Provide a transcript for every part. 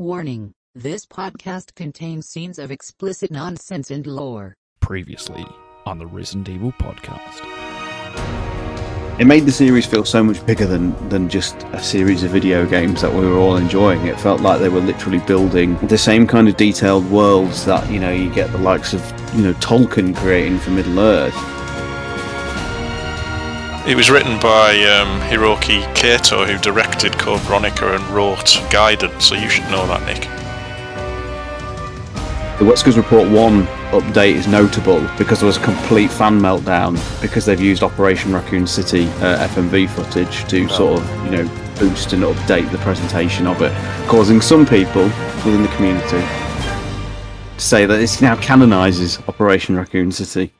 Warning, this podcast contains scenes of explicit nonsense and lore. Previously on the Resident Evil podcast. It made the series feel so much bigger than just a series of video games that we were all enjoying. It felt like they were literally building the same kind of detailed worlds that, you know, you get the likes of, you know, Tolkien creating for Middle-earth. It was written by Hiroki Kato, who directed Code Veronica and wrote Gaiden, so you should know that, Nick. The Wesker's Report 1 update is notable because there was a complete fan meltdown because they've used Operation Raccoon City FMV footage to sort of, you know, boost and update the presentation of it, causing some people within the community to say that it now canonises Operation Raccoon City.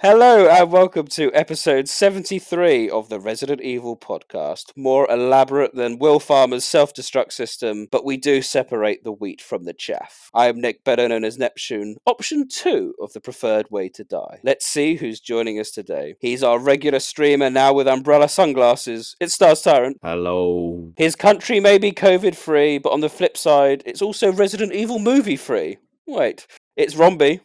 Hello and welcome to episode 73 of the Resident Evil podcast. More elaborate than Will Farmer's self-destruct system, but we do separate the wheat from the chaff. I am Nick, better known as Neptune, option 2 of the preferred way to die. Let's see who's joining us today. He's our regular streamer now with umbrella sunglasses. It stars Tyrant. Hello. His country may be COVID-free, but on the flip side, it's also Resident Evil movie-free. Wait, it's Romby.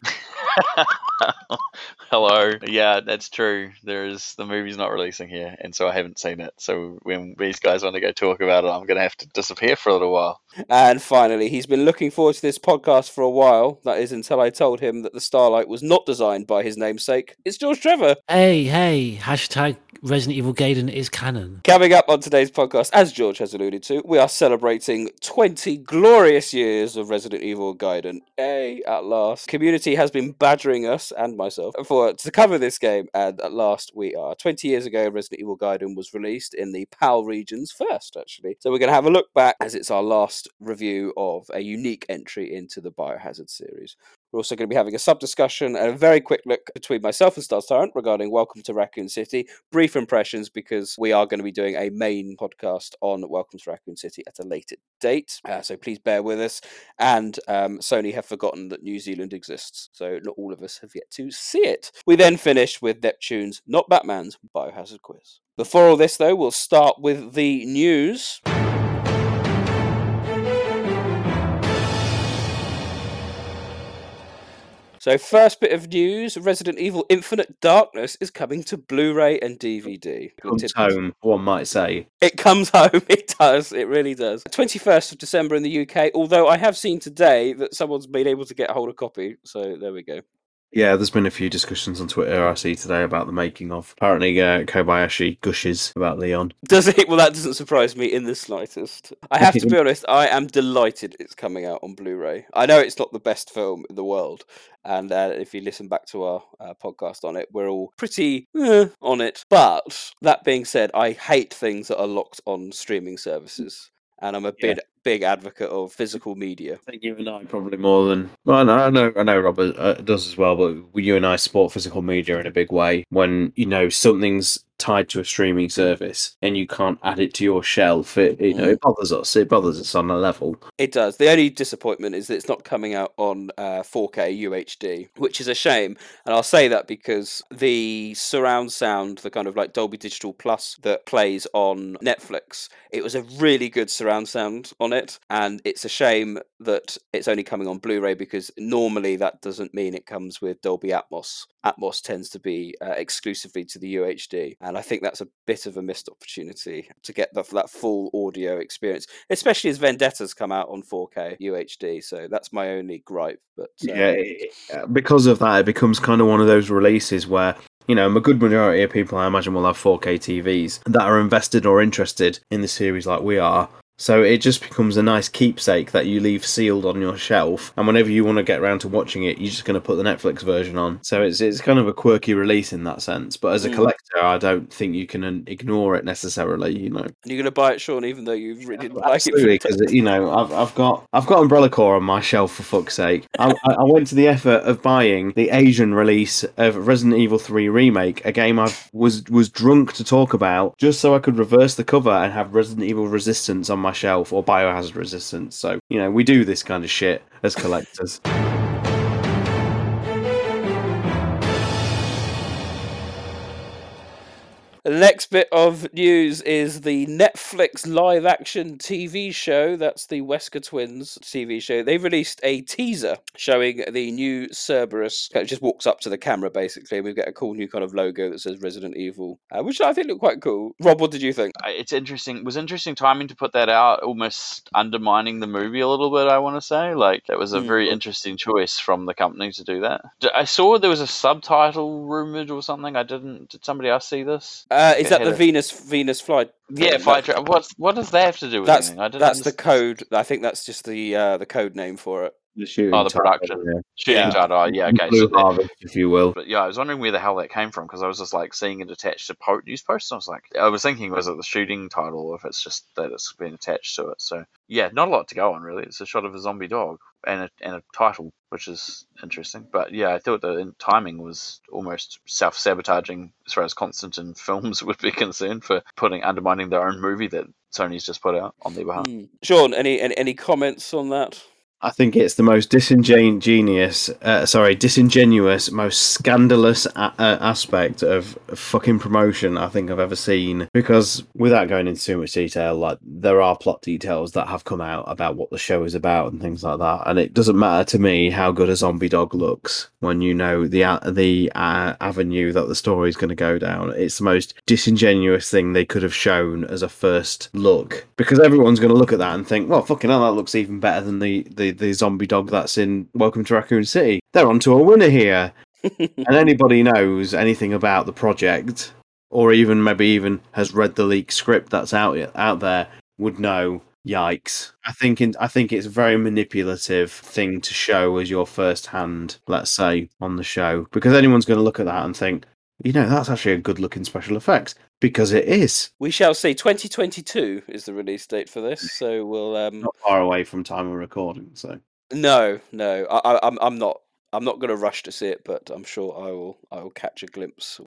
Hello. Yeah, that's true. The movie's not releasing here, and so I haven't seen it. So when these guys want to go talk about it, I'm going to have to disappear for a little while. And finally, he's been looking forward to this podcast for a while. That is until I told him that the Starlight was not designed by his namesake. It's George Trevor. Hey. Hashtag Resident Evil Gaiden is canon. Coming up on today's podcast, as George has alluded to, we are celebrating 20 glorious years of Resident Evil Gaiden. Hey, at last. Community has been badgering us and myself to cover this game, and at last we are. 20 years ago, Resident Evil Gaiden was released in the PAL regions first, actually. So we're going to have a look back, as it's our last review of a unique entry into the Biohazard series. We're also going to be having a sub-discussion and a very quick look between myself and Star Tyrant regarding Welcome to Raccoon City. Brief impressions, because we are going to be doing a main podcast on Welcome to Raccoon City at a later date. So please bear with us. And Sony have forgotten that New Zealand exists, so not all of us have yet to see it. We then finish with Neptune's, not Batman's, Biohazard quiz. Before all this, though, we'll start with the news. So first bit of news, Resident Evil Infinite Darkness is coming to Blu-ray and DVD. It comes home, one might say. It comes home, it does, it really does. 21st of December in the UK, although I have seen today that someone's been able to get hold of a copy, so there we go. Yeah, there's been a few discussions on Twitter I see today about the making of. Apparently, Kobayashi gushes about Leon. Does it? Well, that doesn't surprise me in the slightest. I have to be honest, I am delighted it's coming out on Blu-ray. I know it's not the best film in the world, and if you listen back to our podcast on it, we're all pretty on it. But that being said, I hate things that are locked on streaming services. And I'm a big advocate of physical media. I think you and I probably more than... Well, I know Robert does as well, but you and I support physical media in a big way. When, you know, something's tied to a streaming service and you can't add it to your shelf, it bothers us. It bothers us on a level. It does. The only disappointment is that it's not coming out on 4K UHD, which is a shame. And I'll say that because the surround sound, the kind of like Dolby Digital Plus that plays on Netflix, it was a really good surround sound on it, and it's a shame that it's only coming on Blu-ray because normally that doesn't mean it comes with Dolby Atmos. Atmos tends to be exclusively to the UHD, and I think that's a bit of a missed opportunity to get that full audio experience, especially as Vendetta's come out on 4K UHD, so that's my only gripe. But because of that, it becomes kind of one of those releases where, you know, a good majority of people, I imagine, will have 4K TVs that are invested or interested in the series like we are. So it just becomes a nice keepsake that you leave sealed on your shelf, and whenever you want to get around to watching it, you're just going to put the Netflix version on. So it's kind of a quirky release in that sense, but as a collector, I don't think you can ignore it necessarily, you know. And you're going to buy it, Sean, even though you really didn't like it. Absolutely, because, you know, I've got Umbrella Corps on my shelf, for fuck's sake. I went to the effort of buying the Asian release of Resident Evil 3 Remake, a game I was drunk to talk about, just so I could reverse the cover and have Resident Evil Resistance on my shelf, or Biohazard Resistance. So, you know, we do this kind of shit as collectors. The next bit of news is the Netflix live-action TV show. That's the Wesker Twins TV show. They released a teaser showing the new Cerberus. It just walks up to the camera, basically. We get a cool new kind of logo that says Resident Evil, which I think looked quite cool. Rob, what did you think? It's interesting. It was interesting timing to put that out, almost undermining the movie a little bit, I want to say. Like, that was a very interesting choice from the company to do that. I saw there was a subtitle rumoured or something. Did somebody else see this? Is that the Venus fly? Yeah, fly trap. What does that have to do with anything? That's the code. I think that's just the code name for it. The shooting the production. Title, yeah. Shooting title. Oh, yeah, okay. Blue Harvest, if you will. But yeah, I was wondering where the hell that came from, because I was just like seeing it attached to news posts. And I was thinking, was it the shooting title, or if it's just that it's been attached to it? So yeah, not a lot to go on really. It's a shot of a zombie dog and a title, which is interesting. But yeah, I thought the timing was almost self-sabotaging as far as Constantin Films would be concerned for undermining their own movie that Sony's just put out on their behalf. Sean, any comments on that? I think it's the most disingenuous, most scandalous aspect of fucking promotion I think I've ever seen. Because without going into too much detail, like, there are plot details that have come out about what the show is about and things like that. And it doesn't matter to me how good a zombie dog looks when you know the avenue that the story is going to go down. It's the most disingenuous thing they could have shown as a first look. Because everyone's going to look at that and think, well, fucking hell, that looks even better than the zombie dog that's in Welcome to Raccoon City. They're onto a winner here. And anybody knows anything about the project, or maybe has read the leaked script that's out there, would know. Yikes! I think it's a very manipulative thing to show as your first hand, let's say, on the show, because anyone's going to look at that and think, you know, that's actually a good-looking special effects. Because it is. We shall see. 2022 is the release date for this, so we'll not far away from time of recording. So no, I'm not going to rush to see it, but I'm sure I will catch a glimpse.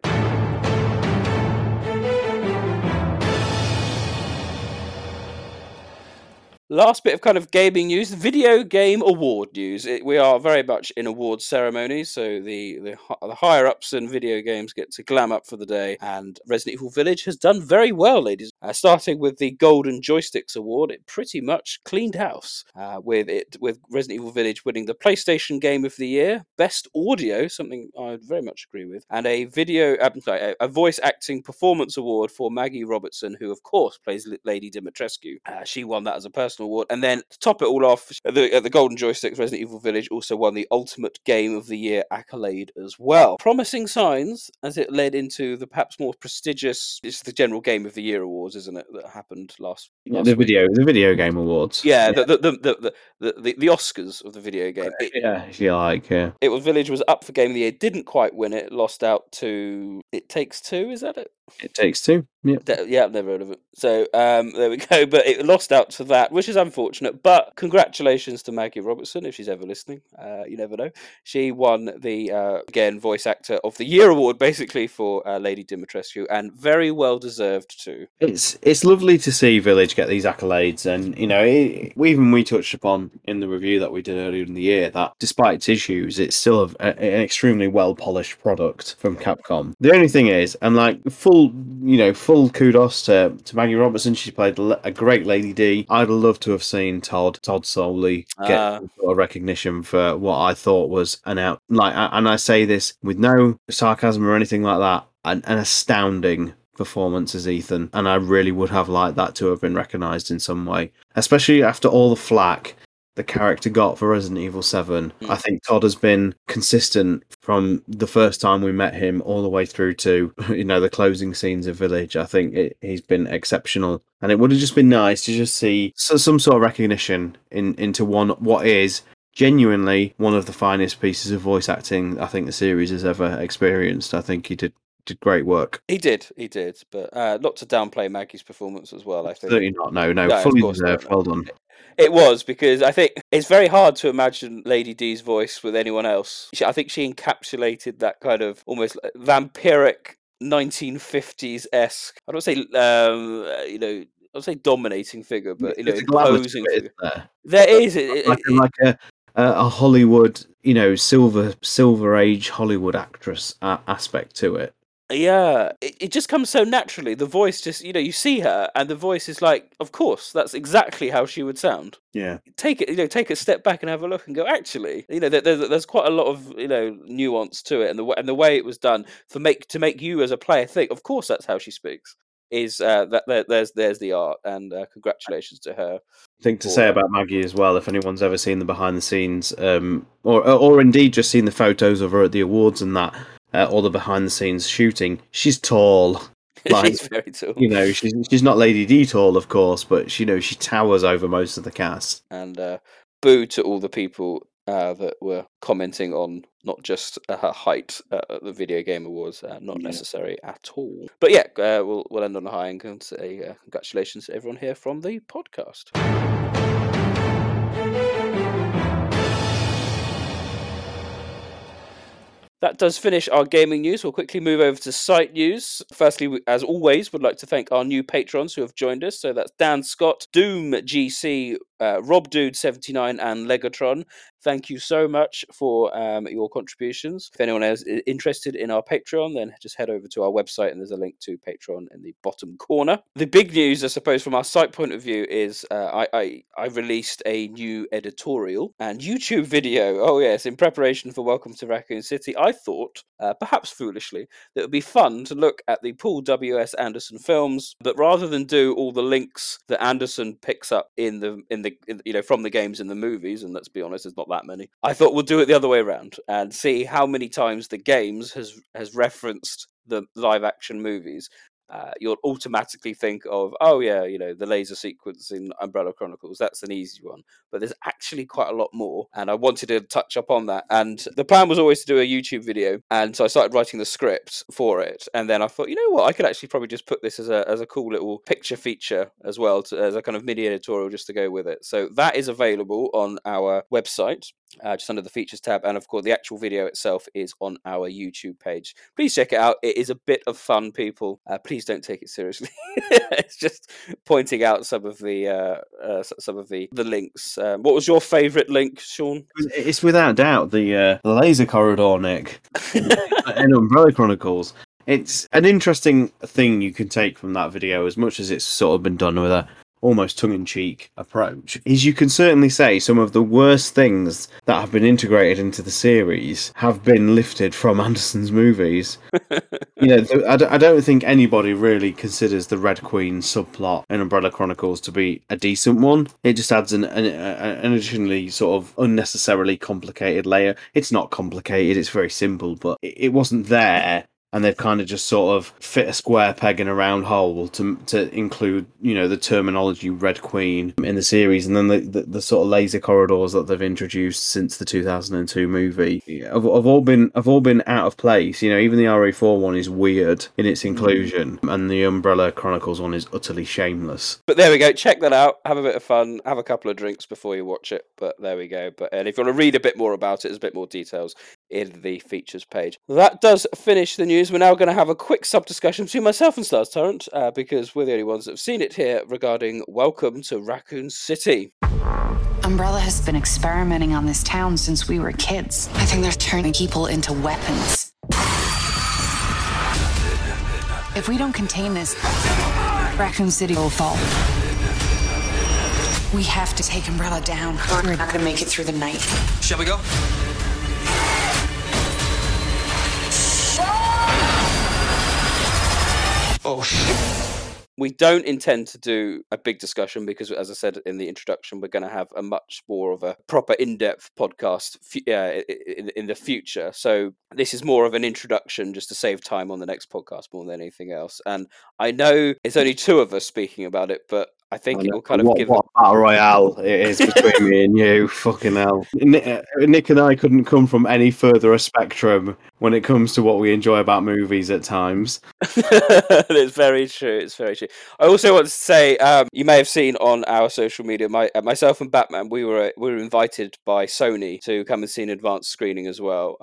Last bit of kind of gaming news, video game award news. We are very much in award ceremonies, so the higher-ups in video games get to glam up for the day, and Resident Evil Village has done very well, ladies. Starting with the Golden Joysticks Award, it pretty much cleaned house, with Resident Evil Village winning the PlayStation Game of the Year, Best Audio, something I very much agree with, and a Voice Acting Performance Award for Maggie Robertson, who, of course, plays Lady Dimitrescu. She won that as a person. Award. And then to top it all off, at the Golden Joysticks, Resident Evil Village also won the Ultimate Game of the Year accolade as well. Promising signs as it led into the perhaps more prestigious, it's the General Game of the Year Awards, isn't it, that happened last week. The Video Game Awards. Yeah, yeah. The Oscars of the video game. It was Village was up for Game of the Year, didn't quite win it, lost out to It Takes Two, is that it? It Takes Two. Yeah, I've never heard of it. So there we go. But it lost out to that, which is unfortunate. But congratulations to Maggie Robertson, if she's ever listening. You never know. She won the, Voice Actor of the Year Award, basically, for Lady Dimitrescu, and very well deserved too. It's lovely to see Village get these accolades. And, you know, we touched upon in the review that we did earlier in the year that despite its issues, it's still an extremely well-polished product from Capcom. The only thing is, and like full kudos to Maggie Robertson. She played a great Lady D. I'd love to have seen Todd Soley get sort of recognition for what I thought was and I say this with no sarcasm or anything like that, an astounding performance as Ethan. And I really would have liked that to have been recognised in some way, especially after all the flack the character got for Resident Evil 7. I think Todd has been consistent from the first time we met him all the way through to, you know, the closing scenes of Village. I think he's been exceptional. And it would have just been nice to just see some sort of recognition into what is genuinely one of the finest pieces of voice acting I think the series has ever experienced. I think he did great work. He did, but not to downplay Maggie's performance as well, I think. Certainly not, no fully deserved, well done. It was, because I think it's very hard to imagine Lady D's voice with anyone else. I think she encapsulated that kind of almost vampiric 1950s-esque, I don't say, I'd say dominating figure, but, imposing figure. There is a Hollywood, silver age Hollywood actress aspect to it. Yeah, it just comes so naturally. The voice just, you see her and the voice is like, of course, that's exactly how she would sound. Yeah. Take a step back and have a look and go, actually, there's quite a lot of, nuance to it, and the way it was done to make you as a player think, of course, that's how she speaks. Is that there's the art, and congratulations to her. Thing to say about Maggie as well, if anyone's ever seen the behind the scenes, or indeed just seen the photos of her at the awards and that, or the behind the scenes shooting, she's tall. Like, she's very tall. She's not Lady D tall, of course, but she towers over most of the cast. And boo to all the people that were commenting on not just her height at the Video Game Awards, not necessary at all. But yeah, we'll end on a high and say congratulations to everyone here from the podcast. That does finish our gaming news. We'll quickly move over to site news. Firstly, as always, we'd like to thank our new patrons who have joined us. So that's Dan Scott, Doom GC, Rob Dude 79, and Legatron. Thank you so much for your contributions. If anyone is interested in our Patreon, then just head over to our website, and there's a link to Patreon in the bottom corner. The big news, I suppose, from our site point of view is I released a new editorial and YouTube video. Oh yes, in preparation for Welcome to Raccoon City, I thought, perhaps foolishly, that it would be fun to look at the Paul W.S. Anderson films, but rather than do all the links that Anderson picks up in the from the games and the movies, and let's be honest, there's not that many, I thought we'll do it the other way around and see how many times the games has referenced the live action movies. You'll automatically think of, the laser sequence in Umbrella Chronicles. That's an easy one. But there's actually quite a lot more, and I wanted to touch up on that. And the plan was always to do a YouTube video, and so I started writing the script for it. And then I thought, you know what, I could actually probably just put this as a cool little picture feature as well, as a kind of mini editorial just to go with it. So that is available on our website, just under the features tab, and of course the actual video itself is on our YouTube page. Please check it out. It is a bit of fun, people. Please don't take it seriously. It's just pointing out some of the links. What was your favourite link, Sean? It's without doubt the laser corridor, Nick, in Umbrella Chronicles. It's an interesting thing you can take from that video, as much as it's sort of been done with a almost tongue-in-cheek approach, is you can certainly say some of the worst things that have been integrated into the series have been lifted from Anderson's movies. I don't think anybody really considers the Red Queen subplot in Umbrella Chronicles to be a decent one. It just adds an additionally sort of unnecessarily complicated layer. It's not complicated, it's very simple, but it wasn't there. And they've kind of just sort of fit a square peg in a round hole to include, the terminology Red Queen in the series. And then the sort of laser corridors that they've introduced since the 2002 movie have all been out of place. Even the RE4 one is weird in its inclusion, and the Umbrella Chronicles one is utterly shameless. But there we go. Check that out. Have a bit of fun. Have a couple of drinks before you watch it. But there we go. But and if you want to read a bit more about it, there's a bit more details in the features page. That does finish the news. We're now going to have a quick sub-discussion between myself and Stars Torrent, because we're the only ones that have seen it here, regarding Welcome to Raccoon City. Umbrella has been experimenting on this town since we were kids. I think they're turning people into weapons. If we don't contain this, Raccoon City will fall. We have to take Umbrella down. We're not going to make it through the night. Shall we go? Oh, shit. we don't intend to do a big discussion because, as I said in the introduction, we're going to have a much more of a proper in-depth podcast in the future. So this is more of an introduction just to save time on the next podcast more than anything else. And I know it's only two of us speaking about it, but I think it will kind of give... What a battle royale it is between me and you, fucking hell. Nick and I couldn't come from any further a spectrum when it comes to what we enjoy about movies at times. It's very true, it's very true. I also want to say, you may have seen on our social media, myself and Batman, we were invited by Sony to come and see an advanced screening as well,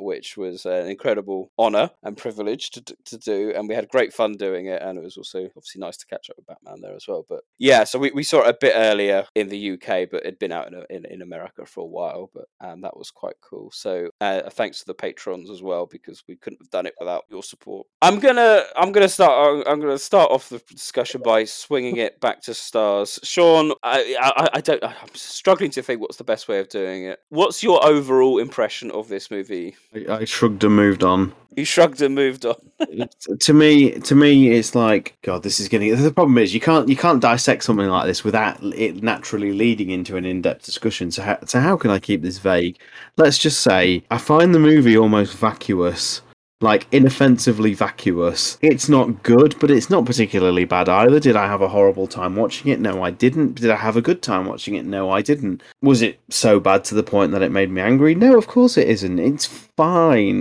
which was an incredible honour and privilege to do, and we had great fun doing it, and it was also obviously nice to catch up with Batman there as well, but yeah, so we saw it a bit earlier in the UK, but it'd been out in America for a while, but that was quite cool. So thanks to the patrons as well, because we couldn't have done it without your support. I'm gonna start off the discussion by swinging it back to stars. Sean, I'm struggling to think what's the best way of doing it. What's your overall impression of this movie? I shrugged and moved on. You shrugged and moved on. to me, it's like, God, this is getting... The problem is you can't dissect something like this without it naturally leading into an in-depth discussion. So how can I keep this vague? Let's just say I find the movie almost vacuous. Like, inoffensively vacuous. It's not good, but it's not particularly bad either. Did I have a horrible time watching it? No, I didn't. Did I have a good time watching it? No, I didn't. Was it so bad to the point that it made me angry? No, of course it isn't. It's fine.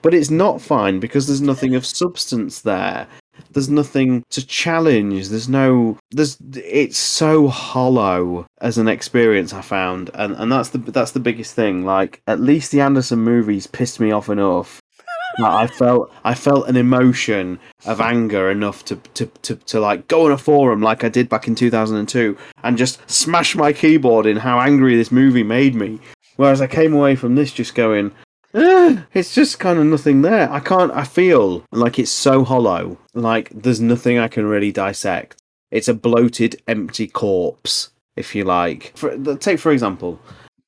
But it's not fine because there's nothing of substance there. There's nothing to challenge. It's so hollow as an experience, I found. And that's the biggest thing. Like, at least the Anderson movies pissed me off enough. Like, I felt an emotion of anger enough to like go on a forum like I did back in 2002 and just smash my keyboard in how angry this movie made me. Whereas I came away from this just going, it's just kind of nothing there. I feel like it's so hollow. Like there's nothing I can really dissect. It's a bloated, empty corpse, if you like. Take for example,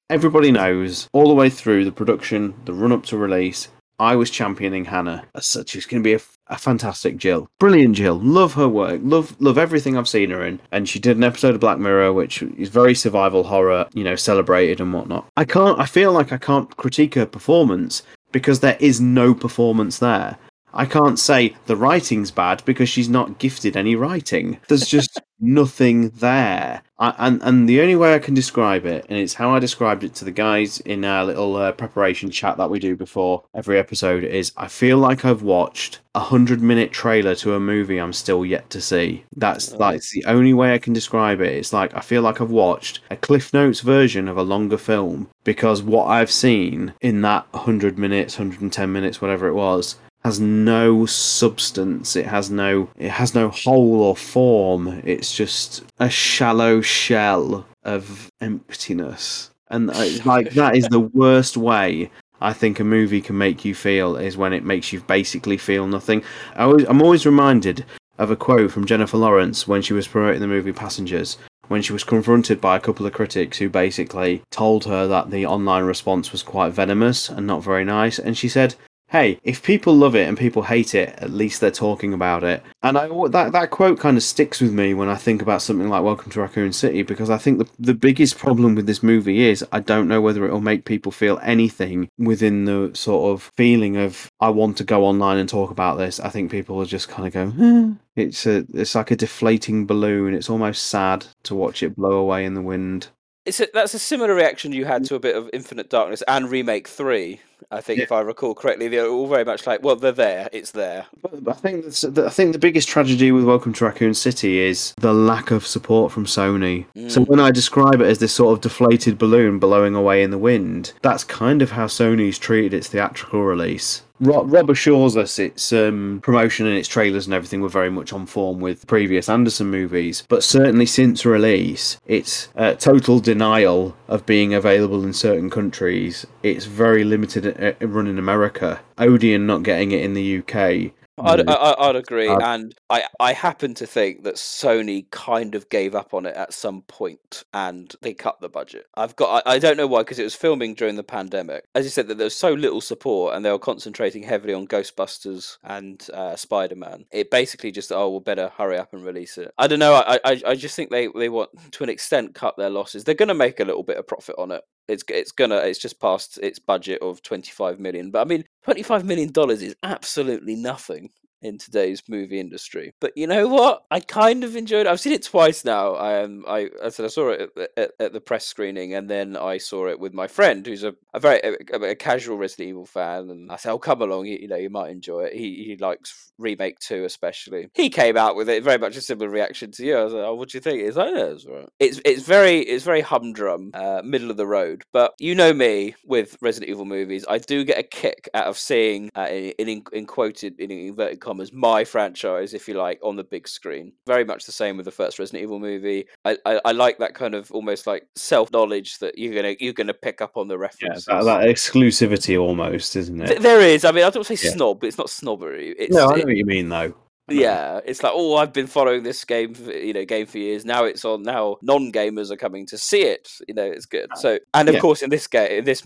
everybody knows all the way through the production, the run up to release, I was championing Hannah as such. She's going to be a fantastic Jill. Brilliant Jill. Love her work. Love everything I've seen her in. And she did an episode of Black Mirror, which is very survival horror, you know, celebrated and whatnot. I feel like I can't critique her performance because there is no performance there. I can't say the writing's bad because she's not gifted any writing. There's just nothing there. And the only way I can describe it, and it's how I described it to the guys in our little preparation chat that we do before every episode, is I feel like I've watched a 100-minute trailer to a movie I'm still yet to see. That's like the only way I can describe it. It's like I feel like I've watched a Cliff Notes version of a longer film because what I've seen in that 100 minutes, 110 minutes, whatever it was, has no substance. It has no whole or form. It's just a shallow shell of emptiness, and like that is the worst way I think a movie can make you feel, is when it makes you basically feel nothing. I'm always reminded of a quote from Jennifer Lawrence when she was promoting the movie Passengers, when she was confronted by a couple of critics who basically told her that the online response was quite venomous and not very nice, and she said, "Hey, if people love it and people hate it, at least they're talking about it." And that quote kind of sticks with me when I think about something like Welcome to Raccoon City, because I think the biggest problem with this movie is I don't know whether it'll make people feel anything within the sort of feeling of, I want to go online and talk about this. I think people will just kind of go, It's like a deflating balloon. It's almost sad to watch it blow away in the wind. That's a similar reaction you had to a bit of Infinite Darkness and Remake 3, I think, yeah. If I recall correctly. They're all very much like, well, they're there, it's there. But I think the biggest tragedy with Welcome to Raccoon City is the lack of support from Sony. Mm. So when I describe it as this sort of deflated balloon blowing away in the wind, that's kind of how Sony's treated its theatrical release. Rob assures us its promotion and its trailers and everything were very much on form with previous Anderson movies, but certainly since release, it's total denial of being available in certain countries. It's very limited run in America. Odeon not getting it in the UK. I'd agree, and I happen to think that Sony kind of gave up on it at some point, and they cut the budget. I don't know why, because it was filming during the pandemic. As you said, that there was so little support, and they were concentrating heavily on Ghostbusters and Spider-Man. It basically just, we'll better hurry up and release it. I don't know. I just think they want to an extent cut their losses. They're going to make a little bit of profit on it. It's just past its budget of $25 million, but I mean, $25 million is absolutely nothing in today's movie industry. But you know what? I kind of enjoyed it. I've seen it twice now. I saw it at the press screening, and then I saw it with my friend, who's a very casual Resident Evil fan. And I said, "Oh, come along, you might enjoy it." He likes Remake 2 especially. He came out with it very much a similar reaction to you. I was like, "Oh, what do you think?" He's like, "Yeah, it's all right." It's very humdrum, middle of the road. But you know me with Resident Evil movies, I do get a kick out of seeing in inverted commas, as my franchise, if you like, on the big screen. Very much the same with the first Resident Evil movie. I like that kind of almost like self-knowledge that you're gonna pick up on the references. Yeah, that exclusivity almost, isn't it? There is. I mean, I don't say snob, but it's not snobbery. I know what you mean, though. Yeah, it's like, oh, I've been following this game for years. Now it's on. Now non-gamers are coming to see it. It's good. So, and of course, in this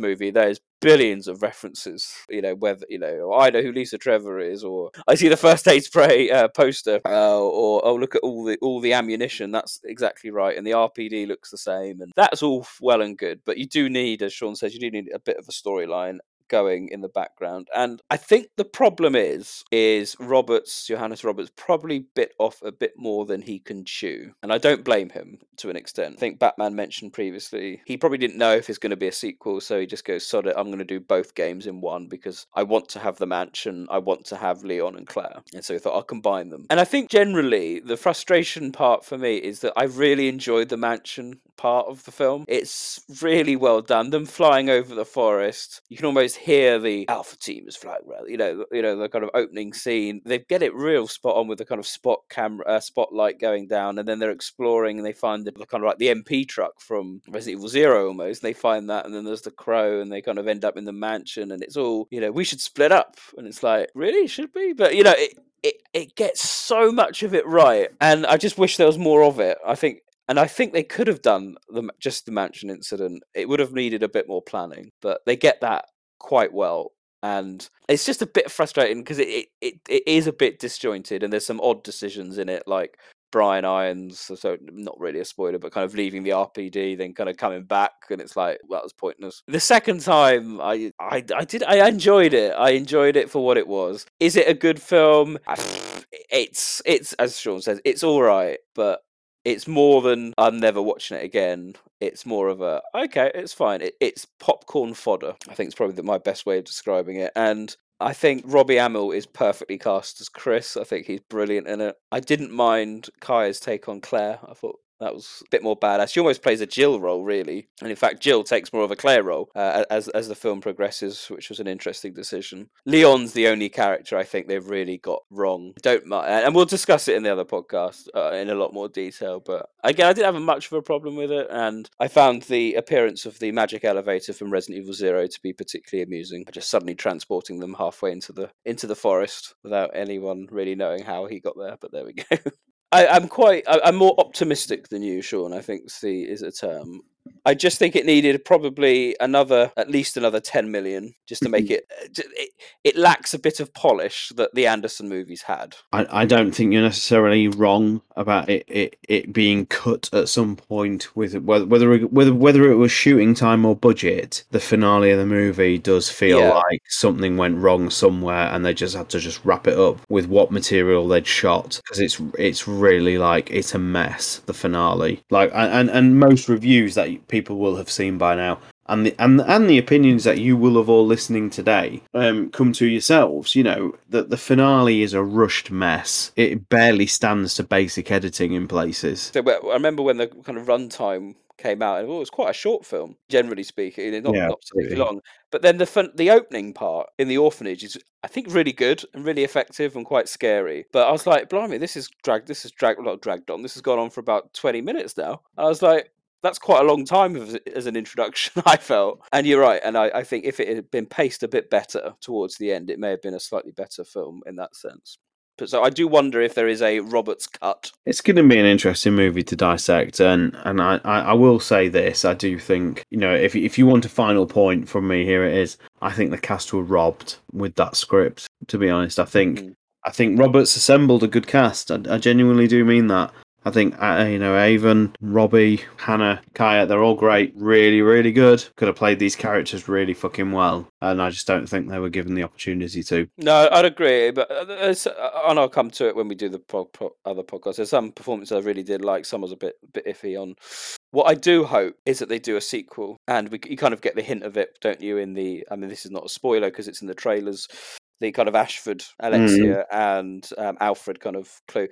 movie, there's billions of references. Whether I know who Lisa Trevor is, or I see the First Aid Spray poster, or look at all the ammunition. That's exactly right, and the RPD looks the same, and that's all well and good. But you do need, as Sean says, a bit of a storyline going in the background. And I think the problem is Johannes Roberts probably bit off a bit more than he can chew, and I don't blame him to an extent. I think Batman mentioned previously he probably didn't know if it's going to be a sequel, so he just goes, sod it, I'm going to do both games in one because I want to have the mansion, I want to have Leon and Claire, and so he thought, I'll combine them. And I think generally the frustration part for me is that I really enjoyed the mansion part of the film. It's really well done, them flying over the forest. You can almost hear the Alpha team is flying around, the kind of opening scene. They get it real spot on with the kind of spotlight going down, and then they're exploring and they find the kind of like the MP truck from Resident Evil Zero almost. They find that, and then there's the crow, and they kind of end up in the mansion, and it's all, we should split up. And it's like, really? Should we? But, it gets so much of it right, and I just wish there was more of it, I think. And I think they could have done just the mansion incident. It would have needed a bit more planning, but they get that quite well. And it's just a bit frustrating because it is a bit disjointed, and there's some odd decisions in it, like Brian Irons, so not really a spoiler, but kind of leaving the RPD, then kind of coming back, and it's like, well, that was pointless. The second time, I enjoyed it. I enjoyed it for what it was. Is it a good film? It's as Sean says, it's all right, but it's more than I'm never watching it again. It's more of a, okay, it's fine. It's popcorn fodder, I think, it's probably my best way of describing it. And I think Robbie Amell is perfectly cast as Chris. I think he's brilliant in it. I didn't mind Kaya's take on Claire. I thought that was a bit more badass. She almost plays a Jill role, really. And in fact, Jill takes more of a Claire role as the film progresses, which was an interesting decision. Leon's the only character I think they've really got wrong. Don't mind. And we'll discuss it in the other podcast in a lot more detail. But again, I didn't have much of a problem with it. And I found the appearance of the magic elevator from Resident Evil Zero to be particularly amusing. Just suddenly transporting them halfway into the forest without anyone really knowing how he got there. But there we go. I'm more optimistic than you, Sean, I think is a term. I just think it needed probably at least another 10 million just to make it lacks a bit of polish that the Anderson movies had. I don't think you're necessarily wrong about it being cut at some point, with whether it was shooting time or budget. The finale of the movie does feel like something went wrong somewhere, and they just had to just wrap it up with what material they'd shot, because it's really like, it's a mess, the finale. Like, and most reviews that people will have seen by now, and the opinions that you will have all listening today come to yourselves, that the finale is a rushed mess. It barely stands to basic editing in places. So I remember when the kind of runtime came out, and it was quite a short film, generally speaking, not particularly long. But then the opening part in the orphanage is, I think, really good and really effective and quite scary. But I was like, blimey, dragged on. This has gone on for about 20 minutes now. I was like, that's quite a long time as an introduction, I felt. And you're right. And I think if it had been paced a bit better towards the end, it may have been a slightly better film in that sense. So I do wonder if there is a Roberts cut. It's going to be an interesting movie to dissect, and I will say this: I do think, you know, if you want a final point from me, here it is. I think the cast were robbed with that script. To be honest, I think Roberts assembled a good cast. I genuinely do mean that. I think, you know, Avon, Robbie, Hannah, Kaya, they're all great. Really, really good. Could have played these characters really fucking well. And I just don't think they were given the opportunity to. No, I'd agree. But and I'll come to it when we do the other podcast. There's some performances I really did like. Some was a bit iffy on. What I do hope is that they do a sequel. And you kind of get the hint of it, don't you, in the... I mean, this is not a spoiler because it's in the trailers. The kind of Ashford, Alexia and Alfred kind of clue.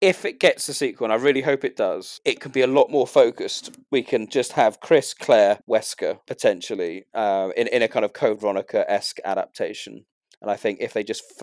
If it gets a sequel, and I really hope it does, it can be a lot more focused. We can just have Chris, Claire, Wesker, potentially, in a kind of Code Veronica-esque adaptation. And I think if they just,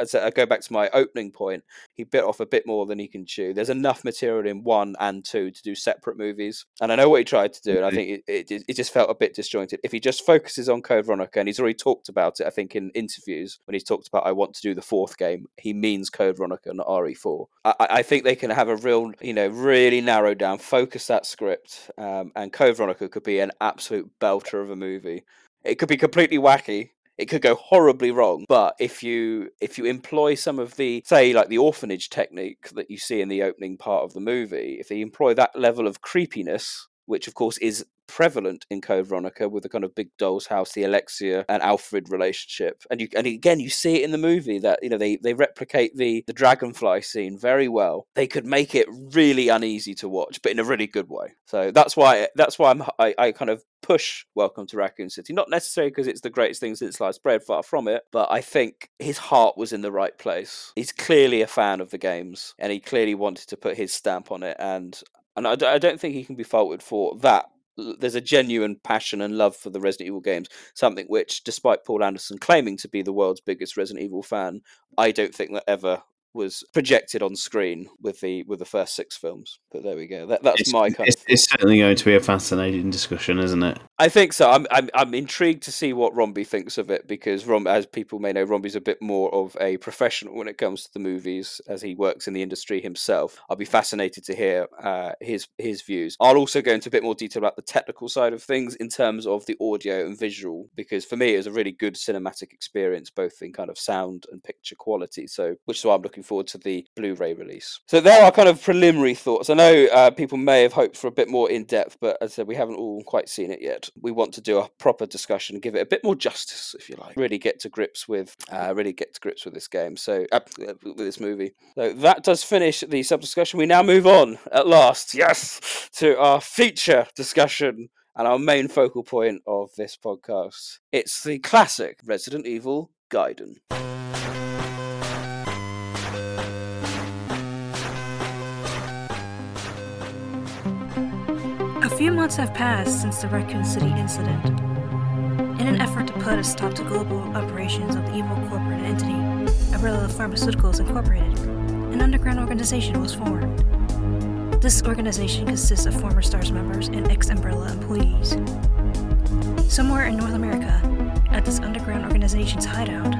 as I go back to my opening point, he bit off a bit more than he can chew. There's enough material in 1 and 2 to do separate movies. And I know what he tried to do, and I think it just felt a bit disjointed. If he just focuses on Code Veronica, and he's already talked about it, I think, in interviews, when he's talked about, I want to do the 4th game, he means Code Veronica, not RE4. I think they can have a real, you know, really narrow down, focus that script, and Code Veronica could be an absolute belter of a movie. It could be completely wacky. It could go horribly wrong, but if you employ some of the, say, like the orphanage technique that you see in the opening part of the movie, if they employ that level of creepiness, which of course is prevalent in Code Veronica with the kind of big doll's house, the Alexia and Alfred relationship, and again you see it in the movie that, you know, they replicate the dragonfly scene very well. They could make it really uneasy to watch, but in a really good way. So that's why I kind of push Welcome to Raccoon City, not necessarily because it's the greatest thing since sliced bread, far from it, but I think his heart was in the right place. He's clearly a fan of the games, and he clearly wanted to put his stamp on it, and I don't think he can be faulted for that. There's a genuine passion and love for the Resident Evil games, something which, despite Paul Anderson claiming to be the world's biggest Resident Evil fan, I don't think that ever was projected on screen with the first 6 films. But there we go. It's certainly going to be a fascinating discussion, isn't it? I think so. I'm intrigued to see what Rombi thinks of it, because as people may know, Rombi's a bit more of a professional when it comes to the movies, as he works in the industry himself. I'll be fascinated to hear his views. I'll also go into a bit more detail about the technical side of things in terms of the audio and visual, because for me it was a really good cinematic experience, both in kind of sound and picture quality. So, which is why I'm looking forward to the Blu-ray release. So there are kind of preliminary thoughts. I know people may have hoped for a bit more in depth, but as I said, we haven't all quite seen it yet. We want to do a proper discussion and give it a bit more justice, if you like. Really get to grips with this game. So with this movie. So that does finish the sub-discussion. We now move on at last, yes, to our feature discussion and our main focal point of this podcast. It's the classic Resident Evil Gaiden. A few months have passed since the Raccoon City incident. In an effort to put a stop to global operations of the evil corporate entity, Umbrella Pharmaceuticals Incorporated, an underground organization was formed. This organization consists of former STARS members and ex-Umbrella employees. Somewhere in North America, at this underground organization's hideout,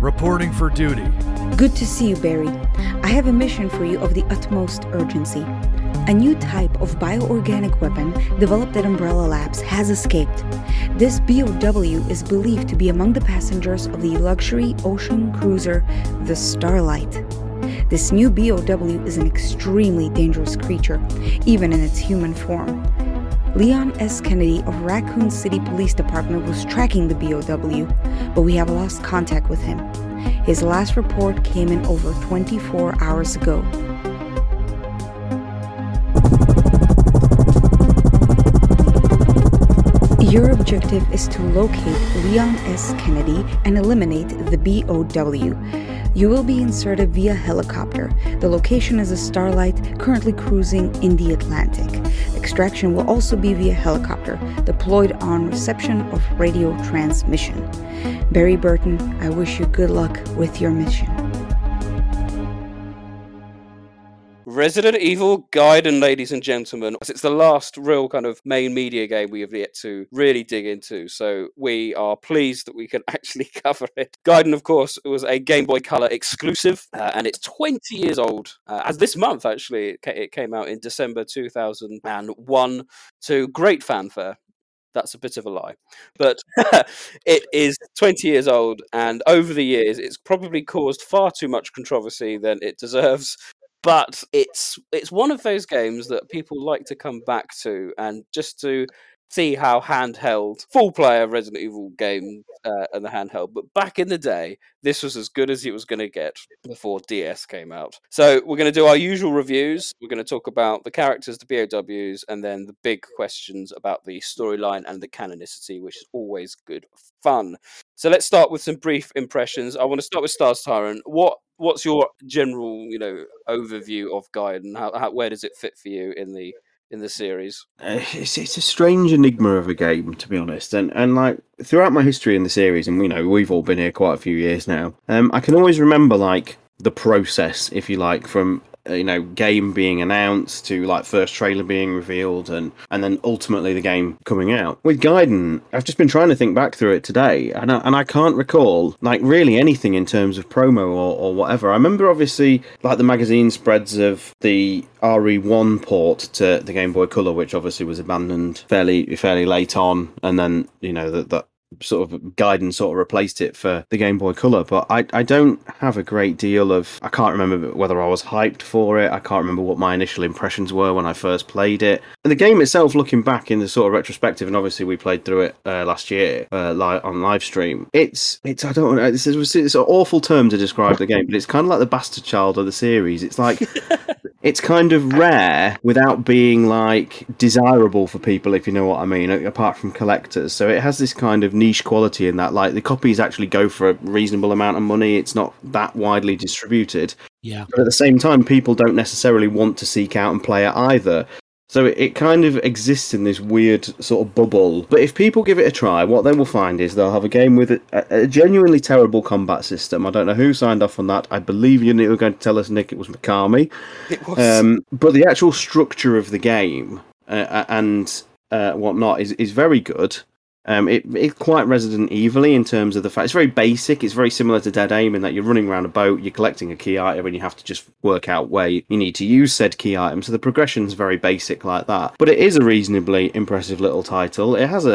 reporting for duty. Good to see you, Barry. I have a mission for you of the utmost urgency. A new type of bioorganic weapon developed at Umbrella Labs has escaped. This BOW is believed to be among the passengers of the luxury ocean cruiser, the Starlight. This new BOW is an extremely dangerous creature, even in its human form. Leon S. Kennedy of Raccoon City Police Department was tracking the BOW, but we have lost contact with him. His last report came in over 24 hours ago. Your objective is to locate Leon S. Kennedy and eliminate the BOW. You will be inserted via helicopter. The location is a Starlight currently cruising in the Atlantic. Extraction will also be via helicopter, deployed on reception of radio transmission. Barry Burton, I wish you good luck with your mission. Resident Evil Gaiden, ladies and gentlemen. It's the last real kind of main media game we have yet to really dig into, so we are pleased that we can actually cover it. Gaiden, of course, was a Game Boy Color exclusive, and it's 20 years old. As this month, actually, it came out in December 2001 to great fanfare. That's a bit of a lie, but it is 20 years old, and over the years, it's probably caused far too much controversy than it deserves. But it's one of those games that people like to come back to, and just to see how handheld full player Resident Evil game and the handheld. But back in the day, this was as good as it was going to get before DS came out. So we're going to do our usual reviews. We're going to talk about the characters, the BOWs, and then the big questions about the storyline and the canonicity, which is always good fun. So let's start with some brief impressions. I want to start with Stars Tyrant. What's your general, overview of Gaiden? Where does it fit for you in the series? It's a strange enigma of a game, to be honest, and like throughout my history in the series, and we've all been here quite a few years now, I can always remember the process, if you like, from game being announced to first trailer being revealed and then ultimately the game coming out. With Gaiden, I've just been trying to think back through it today, and I can't recall really anything in terms of promo or whatever. I remember obviously the magazine spreads of the RE1 port to the Game Boy Color, which obviously was abandoned fairly late on, and then that sort of Gaiden sort of replaced it for the Game Boy Color, but I don't have a great deal of... I can't remember whether I was hyped for it, I can't remember what my initial impressions were when I first played it. And the game itself, looking back in the sort of retrospective, and obviously we played through it last year on live stream, it's I don't know, it's an awful term to describe the game, but it's kind of like the bastard child of the series. It's it's kind of rare without being desirable for people, if you know what I mean, apart from collectors. So it has this kind of niche quality in that the copies actually go for a reasonable amount of money. It's not that widely distributed, but at the same time people don't necessarily want to seek out and play it either. So it kind of exists in this weird sort of bubble. But if people give it a try, what they will find is they'll have a game with a genuinely terrible combat system. I don't know who signed off on that. I believe you were going to tell us, Nick, it was Mikami. It was. But the actual structure of the game and whatnot is very good. It's quite Resident Evil-y in terms of the fact it's very basic. It's very similar to Dead Aim in that you're running around a boat, you're collecting a key item, and you have to just work out where you need to use said key item. So the progression's very basic like that. But it is a reasonably impressive little title. It has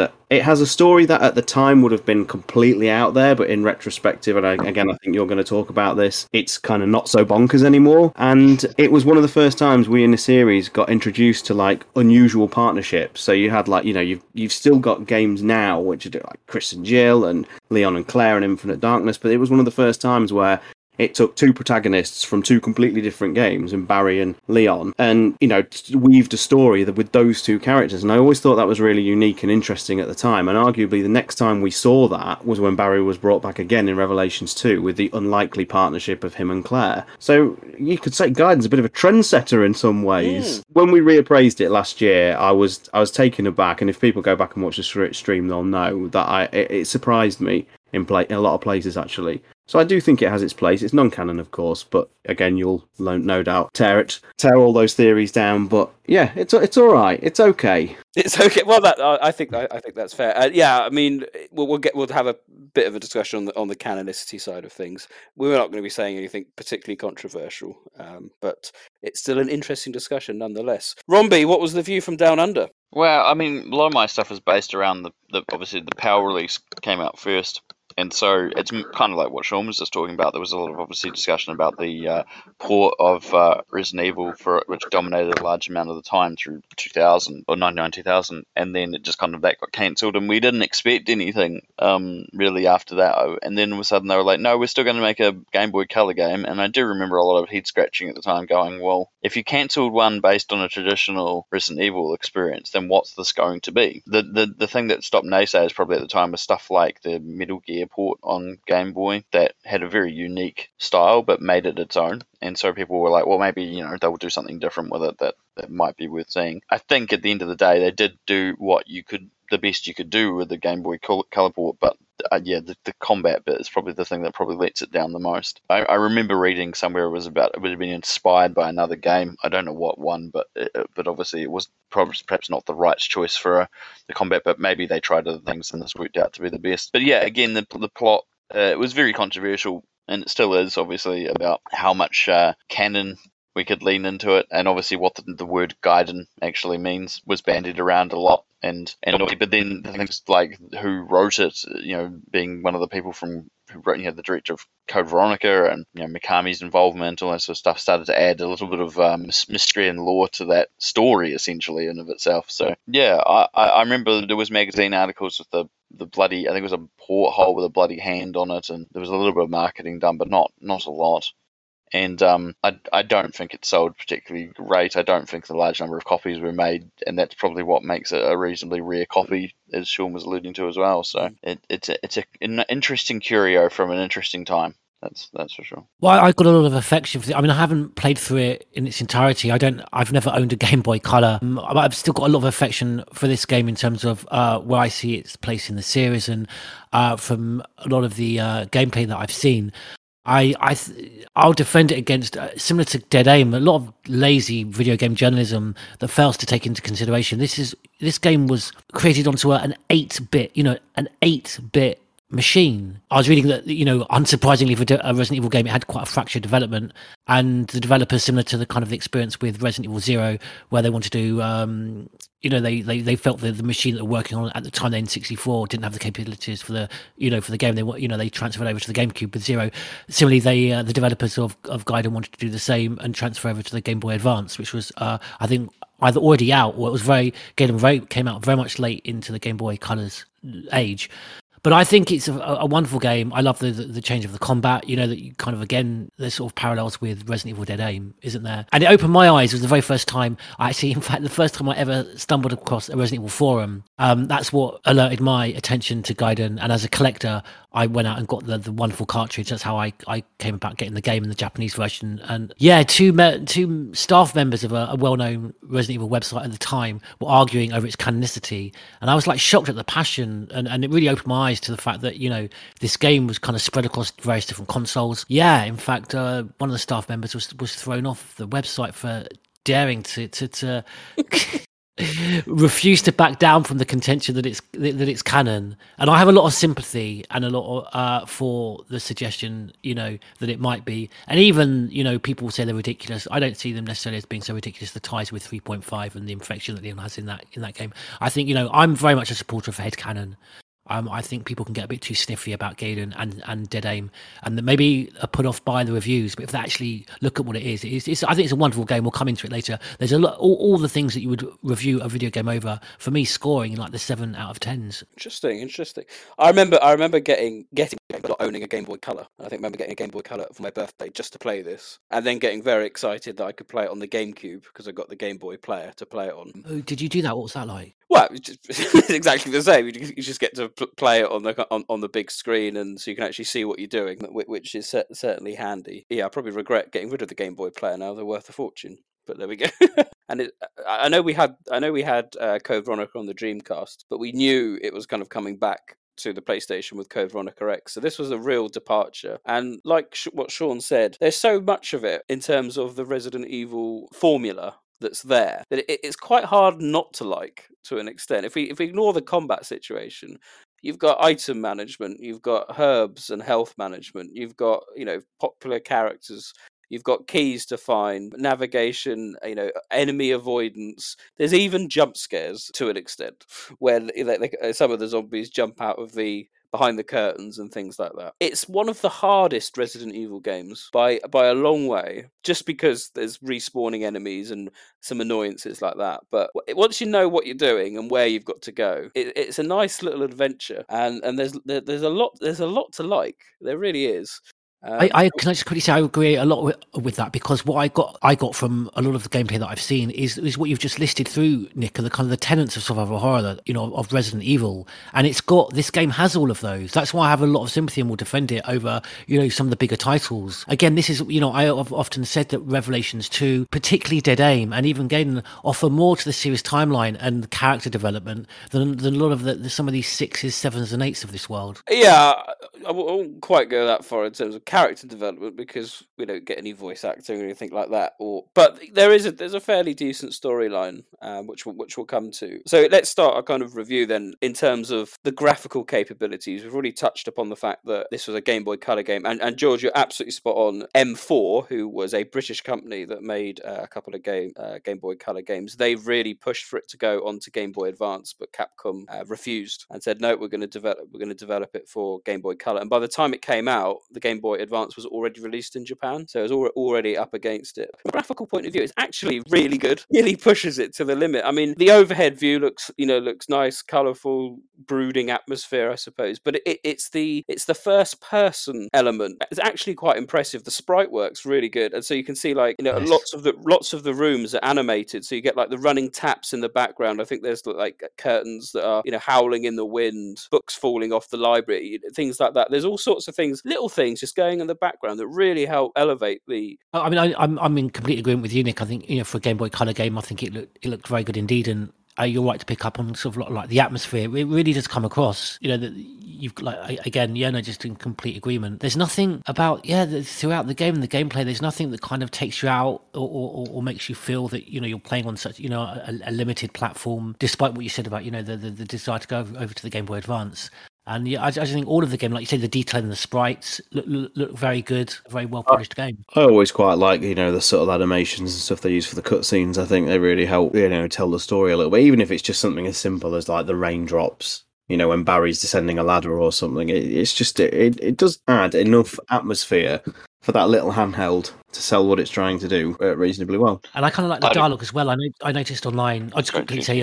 a story that at the time would have been completely out there, but in retrospective, and I think you're going to talk about this, it's kind of not so bonkers anymore. And it was one of the first times we in the series got introduced to unusual partnerships. So you had you've still got games now, which are Chris and Jill and Leon and Claire and Infinite Darkness, but it was one of the first times where it took two protagonists from two completely different games, and Barry and Leon, and weaved a story with those two characters. And I always thought that was really unique and interesting at the time. And arguably the next time we saw that was when Barry was brought back again in Revelations 2 with the unlikely partnership of him and Claire. So you could say Gaiden's a bit of a trendsetter in some ways. Mm. When we reappraised it last year, I was taken aback, and if people go back and watch the stream, they'll know that it surprised me in a lot of places actually. So I do think it has its place. It's non-canon, of course, but again, you'll no doubt tear all those theories down. But yeah, it's all right. It's okay. It's okay. Well, I think that's fair. We'll have a bit of a discussion on the canonicity side of things. We're not going to be saying anything particularly controversial, but it's still an interesting discussion nonetheless. Rombi, what was the view from Down Under? Well, a lot of my stuff is based around the obviously the PAL release came out first. And so it's kind of like what Sean was just talking about. There was a lot of obviously discussion about the port of Resident Evil, which dominated a large amount of the time through 2000 or 99-2000, and then it just kind of got cancelled, and we didn't expect anything really after that. And then all of a sudden they were like, no, we're still going to make a Game Boy Color game. And I do remember a lot of head scratching at the time, going, well, if you cancelled one based on a traditional Resident Evil experience, then what's this going to be? The thing that stopped naysayers probably at the time was stuff like the Metal Gear port on Game Boy that had a very unique style but made it its own, and so people were like, well, maybe they'll do something different with it that might be worth seeing. I think at the end of the day they did do the best you could do with the Game Boy Color port, but the combat bit is probably the thing that probably lets it down the most. I remember reading somewhere it was about it would have been inspired by another game. I don't know what one, but obviously it was perhaps not the right choice for the combat. But maybe they tried other things and this worked out to be the best. But yeah, again, the plot it was very controversial, and it still is obviously about how much canon we could lean into it, and obviously what the word Gaiden actually means was bandied around a lot. And but then things like who wrote it, you know, being one of the people from who wrote, you know, the director of Code Veronica, and you know Mikami's involvement, all that sort of stuff started to add a little bit of mystery and lore to that story, essentially in of itself. So yeah, I remember there was magazine articles with the bloody, I think it was a porthole with a bloody hand on it, and there was a little bit of marketing done, but not a lot. And I don't think it sold particularly great. I don't think the large number of copies were made, and that's probably what makes it a reasonably rare copy, as Sean was alluding to as well. So it's an interesting curio from an interesting time. That's for sure. Well, I got a lot of affection for it. I mean, I haven't played through it in its entirety. I've never owned a Game Boy Color. I've still got a lot of affection for this game in terms of where I see its place in the series, and from a lot of the gameplay that I've seen. I'll defend it against, similar to Dead Aim, a lot of lazy video game journalism that fails to take into consideration. This game was created onto an 8-bit, you know, an 8-bit machine. I was reading that, you know, unsurprisingly for a Resident Evil game, it had quite a fractured development, and the developers, similar to the kind of experience with Resident Evil Zero, where they wanted to, you know, they felt that the machine that they were working on at the time, the N64, didn't have the capabilities for the, you know, for the game. They, you know, they transferred over to the GameCube with Zero. Similarly, they the developers of Gaiden wanted to do the same and transfer over to the Game Boy Advance, which was, I think, either already out or it was Gaiden came out very much late into the Game Boy Color's age. But I think it's a wonderful game. I love the change of the combat, you know, that you kind of, again, there's sort of parallels with Resident Evil Dead Aim, isn't there? And it opened my eyes. It was the very first time I actually, in fact, the first time I ever stumbled across a Resident Evil forum. That's what alerted my attention to Gaiden. And as a collector, I went out and got the wonderful cartridge. That's how I came about getting the game in the Japanese version. And yeah, two staff members of a well-known Resident Evil website at the time were arguing over its canonicity. And I was like shocked at the passion, and it really opened my eyes to the fact that, you know, this game was kind of spread across various different consoles. Yeah, in fact, one of the staff members was thrown off the website for daring to refuse to back down from the contention that it's canon. And I have a lot of sympathy and a lot of, for the suggestion, you know, that it might be. And even, you know, people say they're ridiculous. I don't see them necessarily as being so ridiculous. The ties with 3.5 and the infection that Leon has in that game. I think, you know, I'm very much a supporter of headcanon. I think people can get a bit too sniffy about Gaiden and Dead Aim, and maybe are put off by the reviews. But if they actually look at what it is, I think it's a wonderful game. We'll come into it later. There's a lot, all the things that you would review a video game over. For me, scoring in like the 7 out of 10s. Interesting. I remember owning a Game Boy Color. I think I remember getting a Game Boy Color for my birthday just to play this, and then getting very excited that I could play it on the GameCube because I got the Game Boy Player to play it on. Oh, did you do that? What was that like? Well, it's exactly the same. You just get to play it on the big screen, and so you can actually see what you're doing, which is certainly handy. Yeah, I probably regret getting rid of the Game Boy Player now. They're worth a fortune. But there we go. And I know we had Code Veronica on the Dreamcast, but we knew it was kind of coming back to the PlayStation with Code Veronica X. So this was a real departure. And like what Sean said, there's so much of it in terms of the Resident Evil formula that's there, that it's quite hard not to like, to an extent. If we ignore the combat situation, you've got item management, you've got herbs and health management, you've got, you know, popular characters, you've got keys to find, navigation, you know, enemy avoidance. There's even jump scares to an extent, where some of the zombies jump out of the behind the curtains and things like that. It's one of the hardest Resident Evil games by a long way, just because there's respawning enemies and some annoyances like that. But once you know what you're doing and where you've got to go, it's a nice little adventure, and there's a lot to like. There really is. Can I just quickly say I agree a lot with that, because what I got from a lot of the gameplay that I've seen is what you've just listed through, Nick, and the kind of the tenets of survival horror, of Resident Evil, and this game has all of those. That's why I have a lot of sympathy and will defend it over some of the bigger titles. Again, this is I've often said that Revelations 2, particularly Dead Aim, and even Gaiden offer more to the series timeline and character development than a lot of some of these 6s, 7s, and 8s of this world. Yeah, I won't quite go that far in terms of character development, because we don't get any voice acting or anything like that. But there's a fairly decent storyline, which we'll come to. So let's start our kind of review then in terms of the graphical capabilities. We've already touched upon the fact that this was a Game Boy Color game, and George, you're absolutely spot on. M4, who was a British company that made a couple of Game Boy Color games, they really pushed for it to go onto Game Boy Advance, but Capcom refused and said no, we're going to develop it for Game Boy Color. And by the time it came out, the Game Boy Advance was already released in Japan, so it was already up against it. From a graphical point of view, it's actually really good. Really pushes it to the limit. I mean, the overhead view looks nice, colourful, brooding atmosphere, I suppose. But it's the first person element. It's actually quite impressive. The sprite work's really good, and so you can see nice. lots of the rooms are animated, so you get the running taps in the background. I think there's curtains that are howling in the wind, books falling off the library, things like that. There's all sorts of things, little things just going in the background that really help elevate the... I mean, I'm in complete agreement with you, Nick. I think, for a Game Boy Color game, I think it looked very good indeed, and you're right to pick up on sort of the atmosphere. It really does come across, that you've just in complete agreement. There's nothing about throughout the game and the gameplay. There's nothing that kind of takes you out or makes you feel that you're playing on such a limited platform. Despite what you said about the desire to go over to the Game Boy Advance. And I just think all of the game, like you say, the detail and the sprites look very good, very well polished game. I always quite like the subtle animations and stuff they use for the cutscenes. I think they really help tell the story a little bit, even if it's just something as simple as the raindrops. When Barry's descending a ladder or something, it does add enough atmosphere for that little handheld to sell what it's trying to do reasonably well. And I kind of like the dialogue as well. I noticed online. I'll just quickly say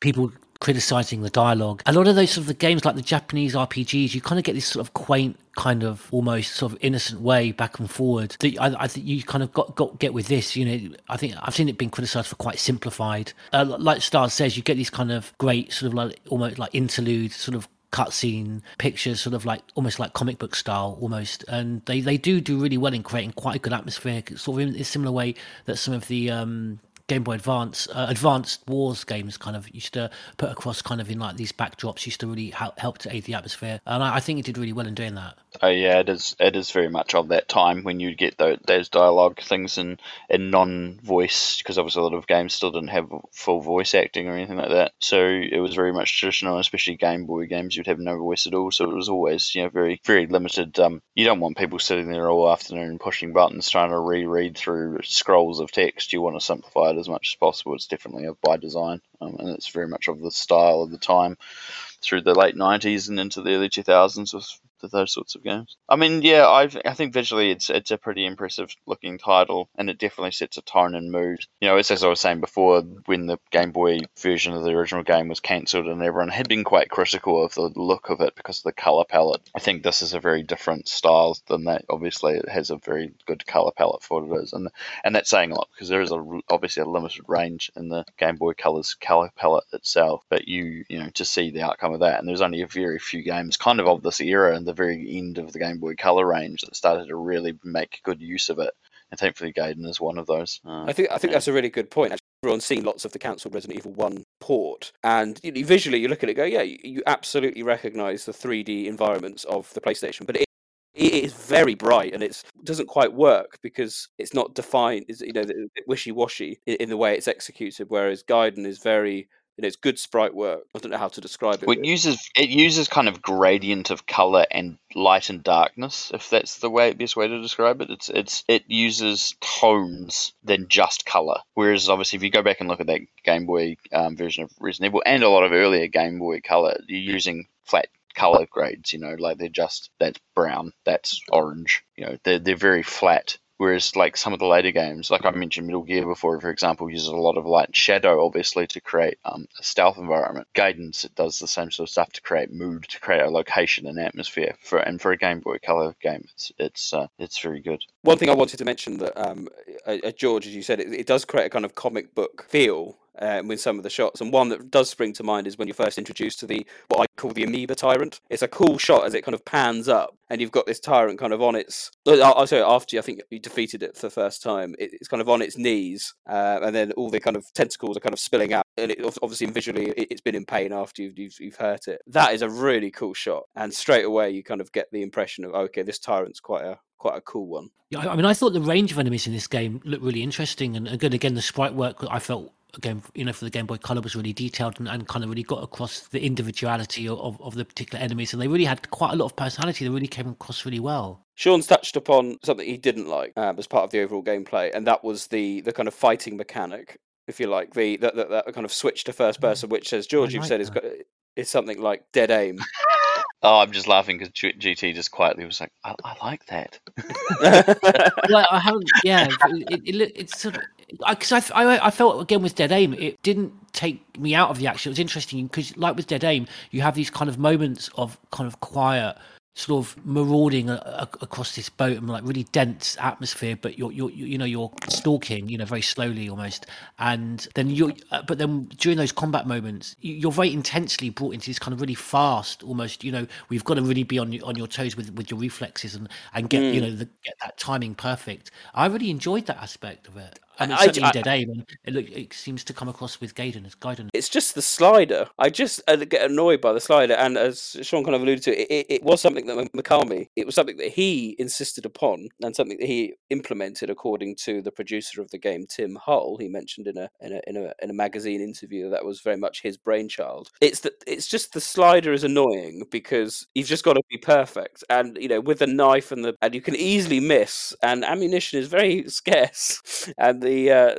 people criticising the dialogue. A lot of those sort of the games, like the Japanese RPGs, you kind of get this sort of quaint, kind of almost sort of innocent way back and forward that I think you kind of got get with this. I think I've seen it being criticised for quite simplified. Like Star says, you get these kind of great sort of almost interlude sort of cutscene pictures, sort of almost like comic book style almost, and they do really well in creating quite a good atmosphere, sort of in a similar way that some of the Game Boy Advance, Advanced Wars games kind of used to put across kind of in these backdrops, used to really help to aid the atmosphere. And I think it did really well in doing that. Oh yeah, it is very much of that time when you get those dialogue things in non-voice, because obviously a lot of games still didn't have full voice acting or anything like that. So it was very much traditional, especially Game Boy games, you'd have no voice at all. So it was always, very, very limited. You don't want people sitting there all afternoon pushing buttons, trying to reread through scrolls of text. You want to simplify it as much as possible. It's definitely by design, and it's very much of the style of the time through the late 90s and into the early 2000s with those sorts of games. I mean, yeah, I think visually it's a pretty impressive looking title, and it definitely sets a tone and mood. It's as I was saying before, when the Game Boy version of the original game was cancelled and everyone had been quite critical of the look of it because of the colour palette. I think this is a very different style than that. Obviously, it has a very good colour palette for what it is, and that's saying a lot, because there is obviously a limited range in the Game Boy Color's colour palette itself, but you to see the outcome of that, and there's only a very few games kind of this era and the very end of the Game Boy Color range that started to really make good use of it, and thankfully Gaiden is one of those. I think that's a really good point, actually. Everyone's seen lots of the cancelled Resident Evil 1 port, and visually you look at it and go, yeah, you absolutely recognize the 3D environments of the PlayStation, but it is very bright, and it doesn't quite work because it's not defined, wishy-washy in the way it's executed, whereas Gaiden is very... it's good sprite work. I don't know how to describe it. It uses kind of gradient of color and light and darkness, if that's the best way to describe it. It uses tones than just color. Whereas obviously, if you go back and look at that Game Boy version of Resident Evil and a lot of earlier Game Boy Color, you're using flat color grades. They're just that's brown, that's orange. They're very flat. Whereas like some of the later games, like I mentioned Metal Gear before, for example, uses a lot of light and shadow, obviously, to create a stealth environment. Gaiden does the same sort of stuff to create mood, to create a location and atmosphere. For a Game Boy Color game, it's very good. One thing I wanted to mention that George, as you said, it does create a kind of comic book feel with some of the shots, and one that does spring to mind is when you're first introduced to the what I call the amoeba tyrant. It's a cool shot as it kind of pans up, and you've got this tyrant kind of on its. After you, I think you defeated it for the first time, it's kind of on its knees, and then all the kind of tentacles are kind of spilling out, and it, obviously visually it's been in pain after you've hurt it. That is a really cool shot, and straight away you kind of get the impression of okay, this tyrant's quite a cool one. Yeah, I mean, I thought the range of enemies in this game looked really interesting, and again the sprite work I felt. Again, you know, for the Game Boy Color was really detailed and kind of really got across the individuality of the particular enemies, and they really had quite a lot of personality. They really came across really well. Sean's touched upon something he didn't like as part of the overall gameplay, and that was the kind of fighting mechanic, if you like, that kind of switch to first person, which, as George, you've said, is something like Dead Aim. Oh, I'm just laughing because GT just quietly was like, I like that. Well, I haven't, yeah. It's sort of, because I felt, again, with Dead Aim, it didn't take me out of the action. It was interesting because, like with Dead Aim, you have these kind of moments of kind of quiet, sort of marauding across this boat and like really dense atmosphere, but you're stalking, you know, very slowly almost, and then but then during those combat moments you're very intensely brought into this kind of really fast, almost, you know, we've got to really be on your toes with your reflexes and get you know get that timing perfect. I really enjoyed that aspect of it. I mean, certainly Dead Aim, and it seems to come across with Gaiden as Gaiden. It's just the slider. I just get annoyed by the slider, and as Sean kind of alluded to, it was something that Mikami, it was something that he insisted upon, and something that he implemented according to the producer of the game, Tim Hull. He mentioned in a magazine interview that was very much his brainchild. It's just the slider is annoying because you've just got to be perfect, and you know, with a knife and you can easily miss, and ammunition is very scarce, and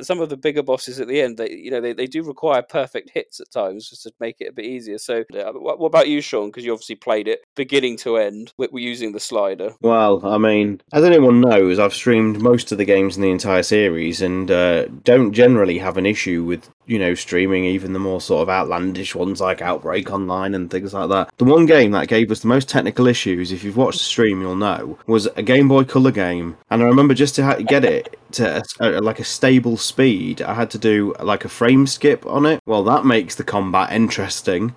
some of the bigger bosses at the end, they do require perfect hits at times just to make it a bit easier. So, what about you, Sean? Because you obviously played it beginning to end. We're using the slider. Well, I mean, as anyone knows, I've streamed most of the games in the entire series, and don't generally have an issue with, you know, streaming even the more sort of outlandish ones like Outbreak online and things like that. The one game that gave us the most technical issues, if you've watched the stream, you'll know, was a Game Boy Color game. And I remember just to get it to like a stable speed, I had to do like a frame skip on it. Well, that makes the combat interesting.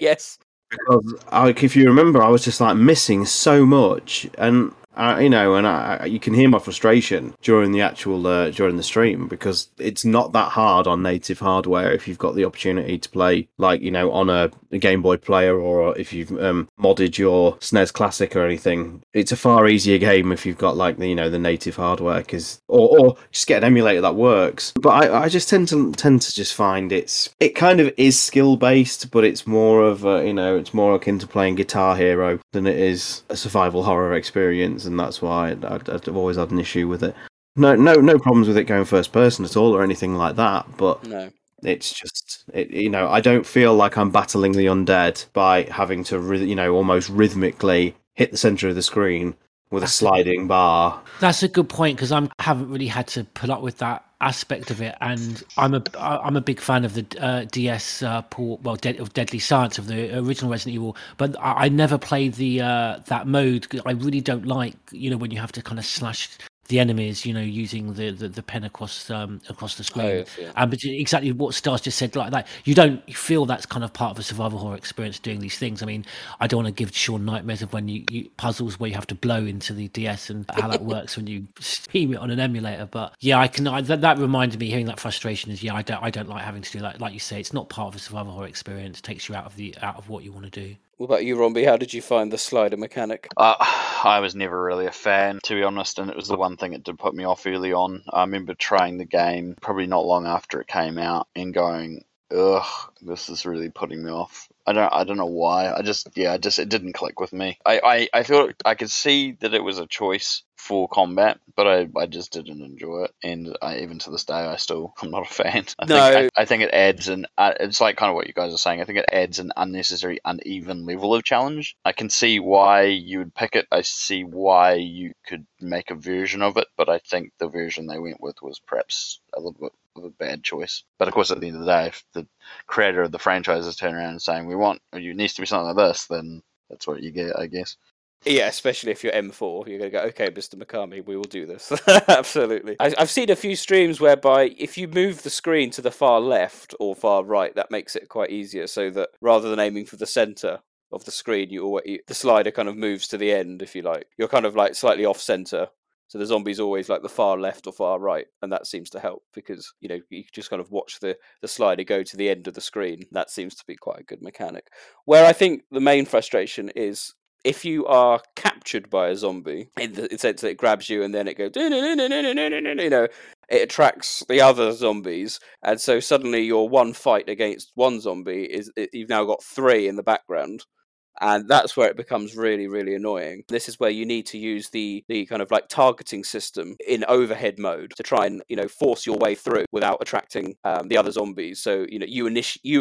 Yes. Because if you remember, I was just like missing so much, and you can hear my frustration during the actual during the stream, because it's not that hard on native hardware if you've got the opportunity to play, like, you know, on a Game Boy Player, or if you've modded your SNES Classic or anything. It's a far easier game if you've got like the native hardware, because or just get an emulator that works. But I just tend to just find it kind of is skill based, but it's more of it's more akin to playing Guitar Hero than it is a survival horror experience. And that's why I've always had an issue with it. No problems with it going first person at all or anything like that, but no. It's just, I don't feel like I'm battling the undead by having to, almost rhythmically hit the centre of the screen with a sliding bar. That's a good point, because I haven't really had to put up with that aspect of it, and I'm a big fan of the DS port, of Deadly Science, of the original Resident Evil, but I never played the that mode. I really don't like, when you have to kind of slash the enemies, using the pen across the screen. Oh, yes, yeah. But exactly what Stars just said, like that, you don't feel that's kind of part of a survival horror experience doing these things. I mean, I don't want to give Sean nightmares of when you puzzles where you have to blow into the DS and how that works when you stream it on an emulator. But yeah, that reminded me, hearing that frustration is, I don't like having to do that. Like you say, it's not part of a survival horror experience. It takes you out of what you want to do. What about you, Romby? How did you find the slider mechanic? I was never really a fan, to be honest, and it was the one thing that did put me off early on. I remember trying the game probably not long after it came out and going, ugh, this is really putting me off. I don't know why. I just it didn't click with me. I thought I could see that it was a choice for combat, but I just didn't enjoy it, and even to this day I'm not a fan. I think it adds an it's like kind of what you guys are saying. I think it adds an unnecessary, uneven level of challenge. I can see why you would pick it. I see why you could make a version of it, but I think the version they went with was perhaps a little bit of a bad choice. But of course, at the end of the day, if the creator of the franchise is turning around and saying we want you needs to be something like this, then that's what you get, I guess. Yeah, especially if you're M4, you're going to go, okay, Mr. Mikami, we will do this. Absolutely. I've seen a few streams whereby if you move the screen to the far left or far right, that makes it quite easier, so that rather than aiming for the center of the screen, the slider kind of moves to the end, if you like. You're kind of like slightly off center. So the zombie's always like the far left or far right, and that seems to help because, you know, you just kind of watch the slider go to the end of the screen. That seems to be quite a good mechanic. Where I think the main frustration is if you are captured by a zombie, in the sense that it grabs you and then it goes, you know, it attracts the other zombies, and so suddenly your one fight against one zombie you've now got three in the background. And that's where it becomes really, really annoying. This is where you need to use the kind of like targeting system in overhead mode to try and, you know, force your way through without attracting the other zombies. So, you know, you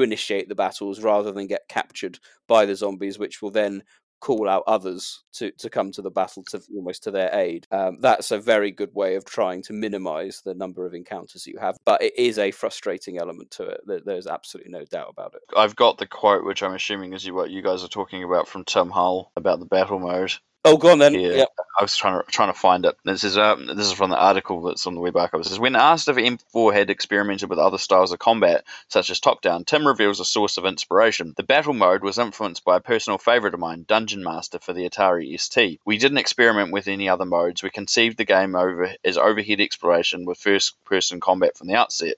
initiate the battles rather than get captured by the zombies, which will then call out others to come to the battle to almost to their aid. That's a very good way of trying to minimize the number of encounters you have, but it is a frustrating element to it. There's absolutely no doubt about it. I've got the quote, which I'm assuming is what you guys are talking about, from Tim Hull about the battle mode. Oh, go on then. Yeah, yep. I was trying to find it. This is from the article that's on the web archive. It says, when asked if M4 had experimented with other styles of combat, such as top-down, Tim reveals a source of inspiration. The battle mode was influenced by a personal favourite of mine, Dungeon Master, for the Atari ST. We didn't experiment with any other modes. We conceived the game as overhead exploration with first-person combat from the outset.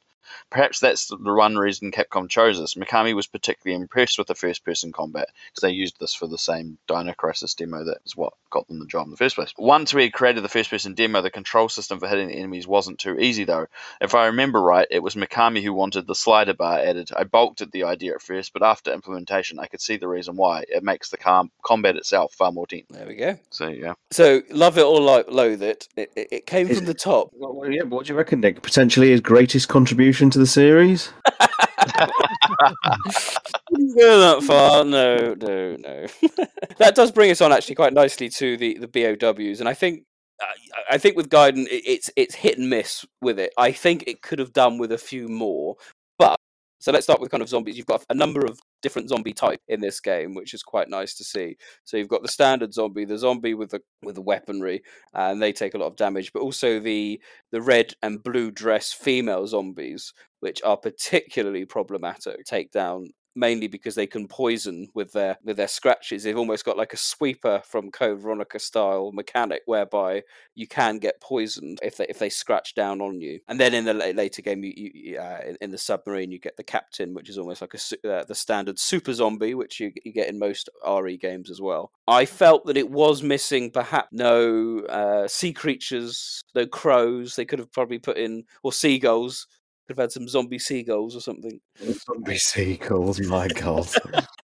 Perhaps that's the one reason Capcom chose this. Mikami was particularly impressed with the first-person combat because they used this for the same Dino Crisis demo that is what got them the job in the first place. Once we had created the first-person demo, the control system for hitting the enemies wasn't too easy, though. If I remember right, it was Mikami who wanted the slider bar added. I balked at the idea at first, but after implementation, I could see the reason why. It makes the combat itself far more tense. There we go. So, yeah. So, love it or loathe it. It came from the top. Well, yeah, what do you reckon, Nick? Potentially his greatest contribution to the series? Didn't go that far. No. That does bring us on actually quite nicely to the BOWs, and I think with Gaiden it's hit and miss with it. I think it could have done with a few more. But so let's start with kind of zombies. You've got a number of different zombie type in this game, which is quite nice to see. So you've got the standard zombie, the zombie with the weaponry, and they take a lot of damage, but also the red and blue dress female zombies, which are particularly problematic take down, mainly because they can poison with their scratches. They've almost got like a sweeper from Code Veronica style mechanic, whereby you can get poisoned if they scratch down on you. And then in the later game, in the submarine, you get the captain, which is almost like the standard super zombie, which you get in most RE games as well. I felt that it was missing perhaps no sea creatures, no crows. They could have probably put in, or seagulls. Could have had some zombie seagulls or something. Zombie seagulls, my god.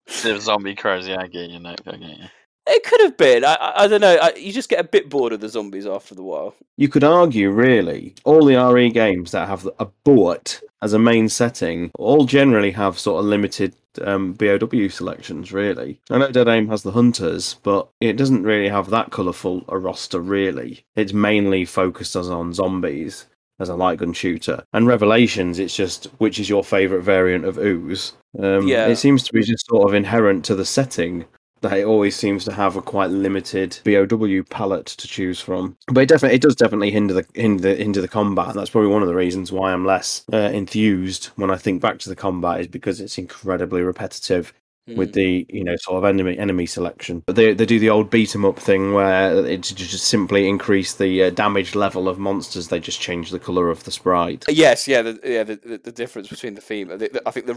Zombie crows, yeah, I get you, Nick. It could have been. I don't know. You just get a bit bored of the zombies after a while. You could argue, really, all the RE games that have a bullet as a main setting all generally have sort of limited BOW selections, really. I know Dead Aim has the Hunters, but it doesn't really have that colourful a roster, really. It's mainly focused on zombies as a light gun shooter. And Revelations, it's just, which is your favourite variant of ooze? It seems to be just sort of inherent to the setting that it always seems to have a quite limited BOW palette to choose from. But it does definitely hinder the combat, and that's probably one of the reasons why I'm less enthused when I think back to the combat, is because it's incredibly repetitive with the, you know, sort of enemy selection. But they do the old beat 'em up thing where it's just simply increase the damage level of monsters. They just change the color of the sprite. Yes, yeah, the difference between the female. I think the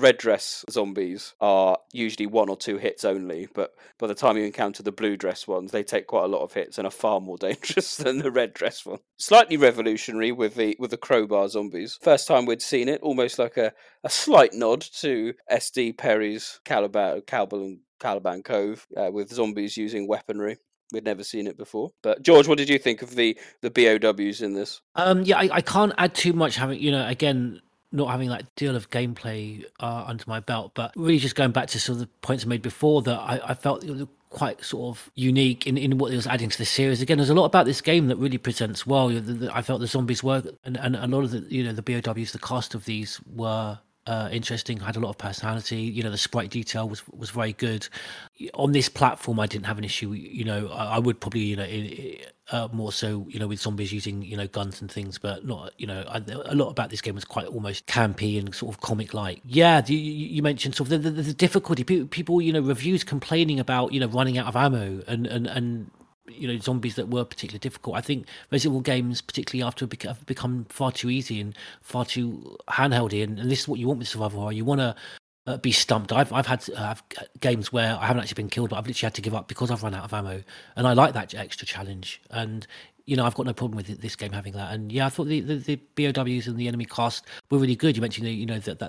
red dress zombies are usually one or two hits only, but by the time you encounter the blue dress ones, they take quite a lot of hits and are far more dangerous than the red dress one. Slightly revolutionary with the crowbar zombies. First time we'd seen it, almost like a slight nod to S.D. Perry's Caliban Cove, with zombies using weaponry. We'd never seen it before. But George, what did you think of the BOWs in this? I can't add too much, having, you know, again, not having that deal of gameplay under my belt, but really just going back to sort of the points I made before, that I felt it was quite sort of unique in what it was adding to the series. Again, there's a lot about this game that really presents well. I felt the zombies were, and a lot of the, you know, the BOWs, the cast of these were interesting, had a lot of personality. You know, the sprite detail was very good. On this platform, I didn't have an issue. You know, I would probably, you know, more so, you know, with zombies using, you know, guns and things, but not, you know, a lot about this game was quite almost campy and sort of comic-like. Yeah, you mentioned sort of the difficulty. People, you know, reviews complaining about, you know, running out of ammo and you know, zombies that were particularly difficult. I think Resident Evil games, particularly after, have become far too easy and far too handheldy, and this is what you want with survival horror. You want to be stumped. I've had games where I haven't actually been killed, but I've literally had to give up because I've run out of ammo, and I like that extra challenge. And you know, I've got no problem with this game having that. And yeah, I thought the BOWs and the enemy cast were really good. You mentioned, you know, that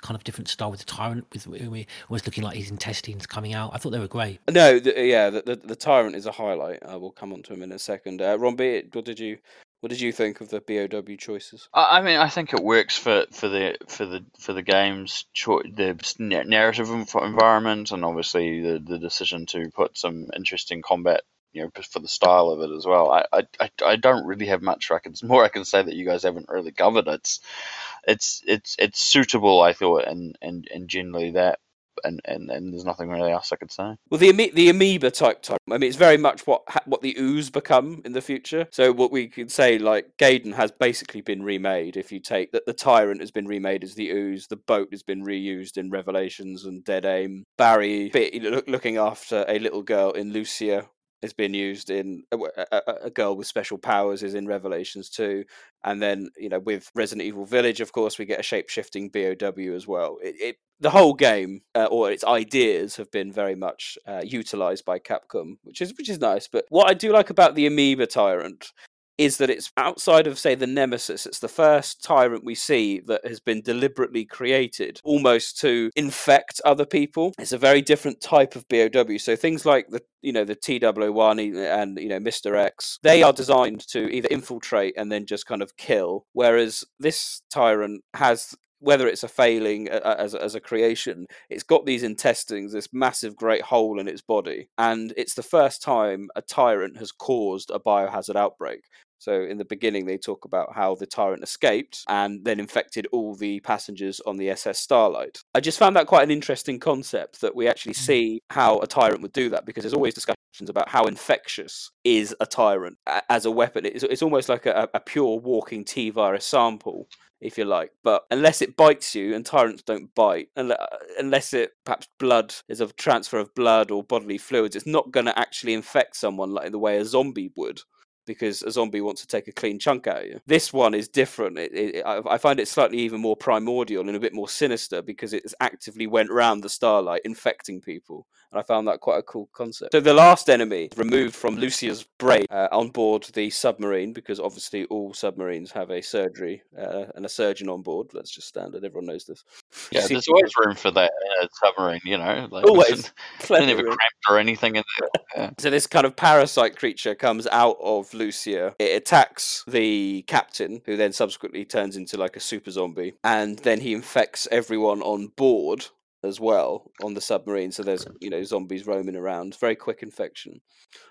kind of different style with the Tyrant, with who was looking like his intestines coming out. I thought they were great. No, the Tyrant is a highlight. We'll come on to him in a second. Ron B, what did you think of the BOW choices? I mean, I think it works for the game's the narrative environment, and obviously the decision to put some interesting combat, you know, for the style of it as well. I don't really have much I can say that you guys haven't really covered. It's suitable, I thought, and generally that, and there's nothing really else I could say. Well, the amoeba type. I mean, it's very much what the ooze become in the future. So what we could say, like, Gaiden has basically been remade. If you take that, the Tyrant has been remade as the ooze. The boat has been reused in Revelations and Dead Aim. Barry looking after a little girl in Lucia has been used in a girl with special powers is in Revelations 2. And then, you know, with Resident Evil Village, of course, we get a shape-shifting BOW as well. The whole game, or its ideas, have been very much utilised by Capcom, which is nice. But what I do like about the Amoeba Tyrant is that it's outside of, say, the Nemesis. It's the first Tyrant we see that has been deliberately created almost to infect other people. It's a very different type of BOW. So things like the T001 and, you know, Mr. X, they are designed to either infiltrate and then just kind of kill. Whereas this Tyrant has, whether it's a failing as a creation, it's got these intestines, this massive great hole in its body. And it's the first time a Tyrant has caused a biohazard outbreak. So in the beginning, they talk about how the Tyrant escaped and then infected all the passengers on the SS Starlight. I just found that quite an interesting concept, that we actually see how a Tyrant would do that, because there's always discussions about how infectious is a Tyrant as a weapon. It's almost like a pure walking T-virus sample, if you like. But unless it bites you, and Tyrants don't bite, unless it perhaps blood is a transfer of blood or bodily fluids, it's not going to actually infect someone like the way a zombie would, because a zombie wants to take a clean chunk out of you. This one is different. I find it slightly even more primordial and a bit more sinister, because it's actively went round the Starlight infecting people. And I found that quite a cool concept. So the last enemy removed from Lucia's brain on board the submarine, because obviously all submarines have a surgery and a surgeon on board. That's just standard. Everyone knows this. Yeah, there's always room for that submarine, you know. Like, always. They never cramped or anything in there. Yeah. So this kind of parasite creature comes out of Lucia. It attacks the captain, who then subsequently turns into like a super zombie, and then he infects everyone on board as well on the submarine. So there's, you know, zombies roaming around. Very quick infection.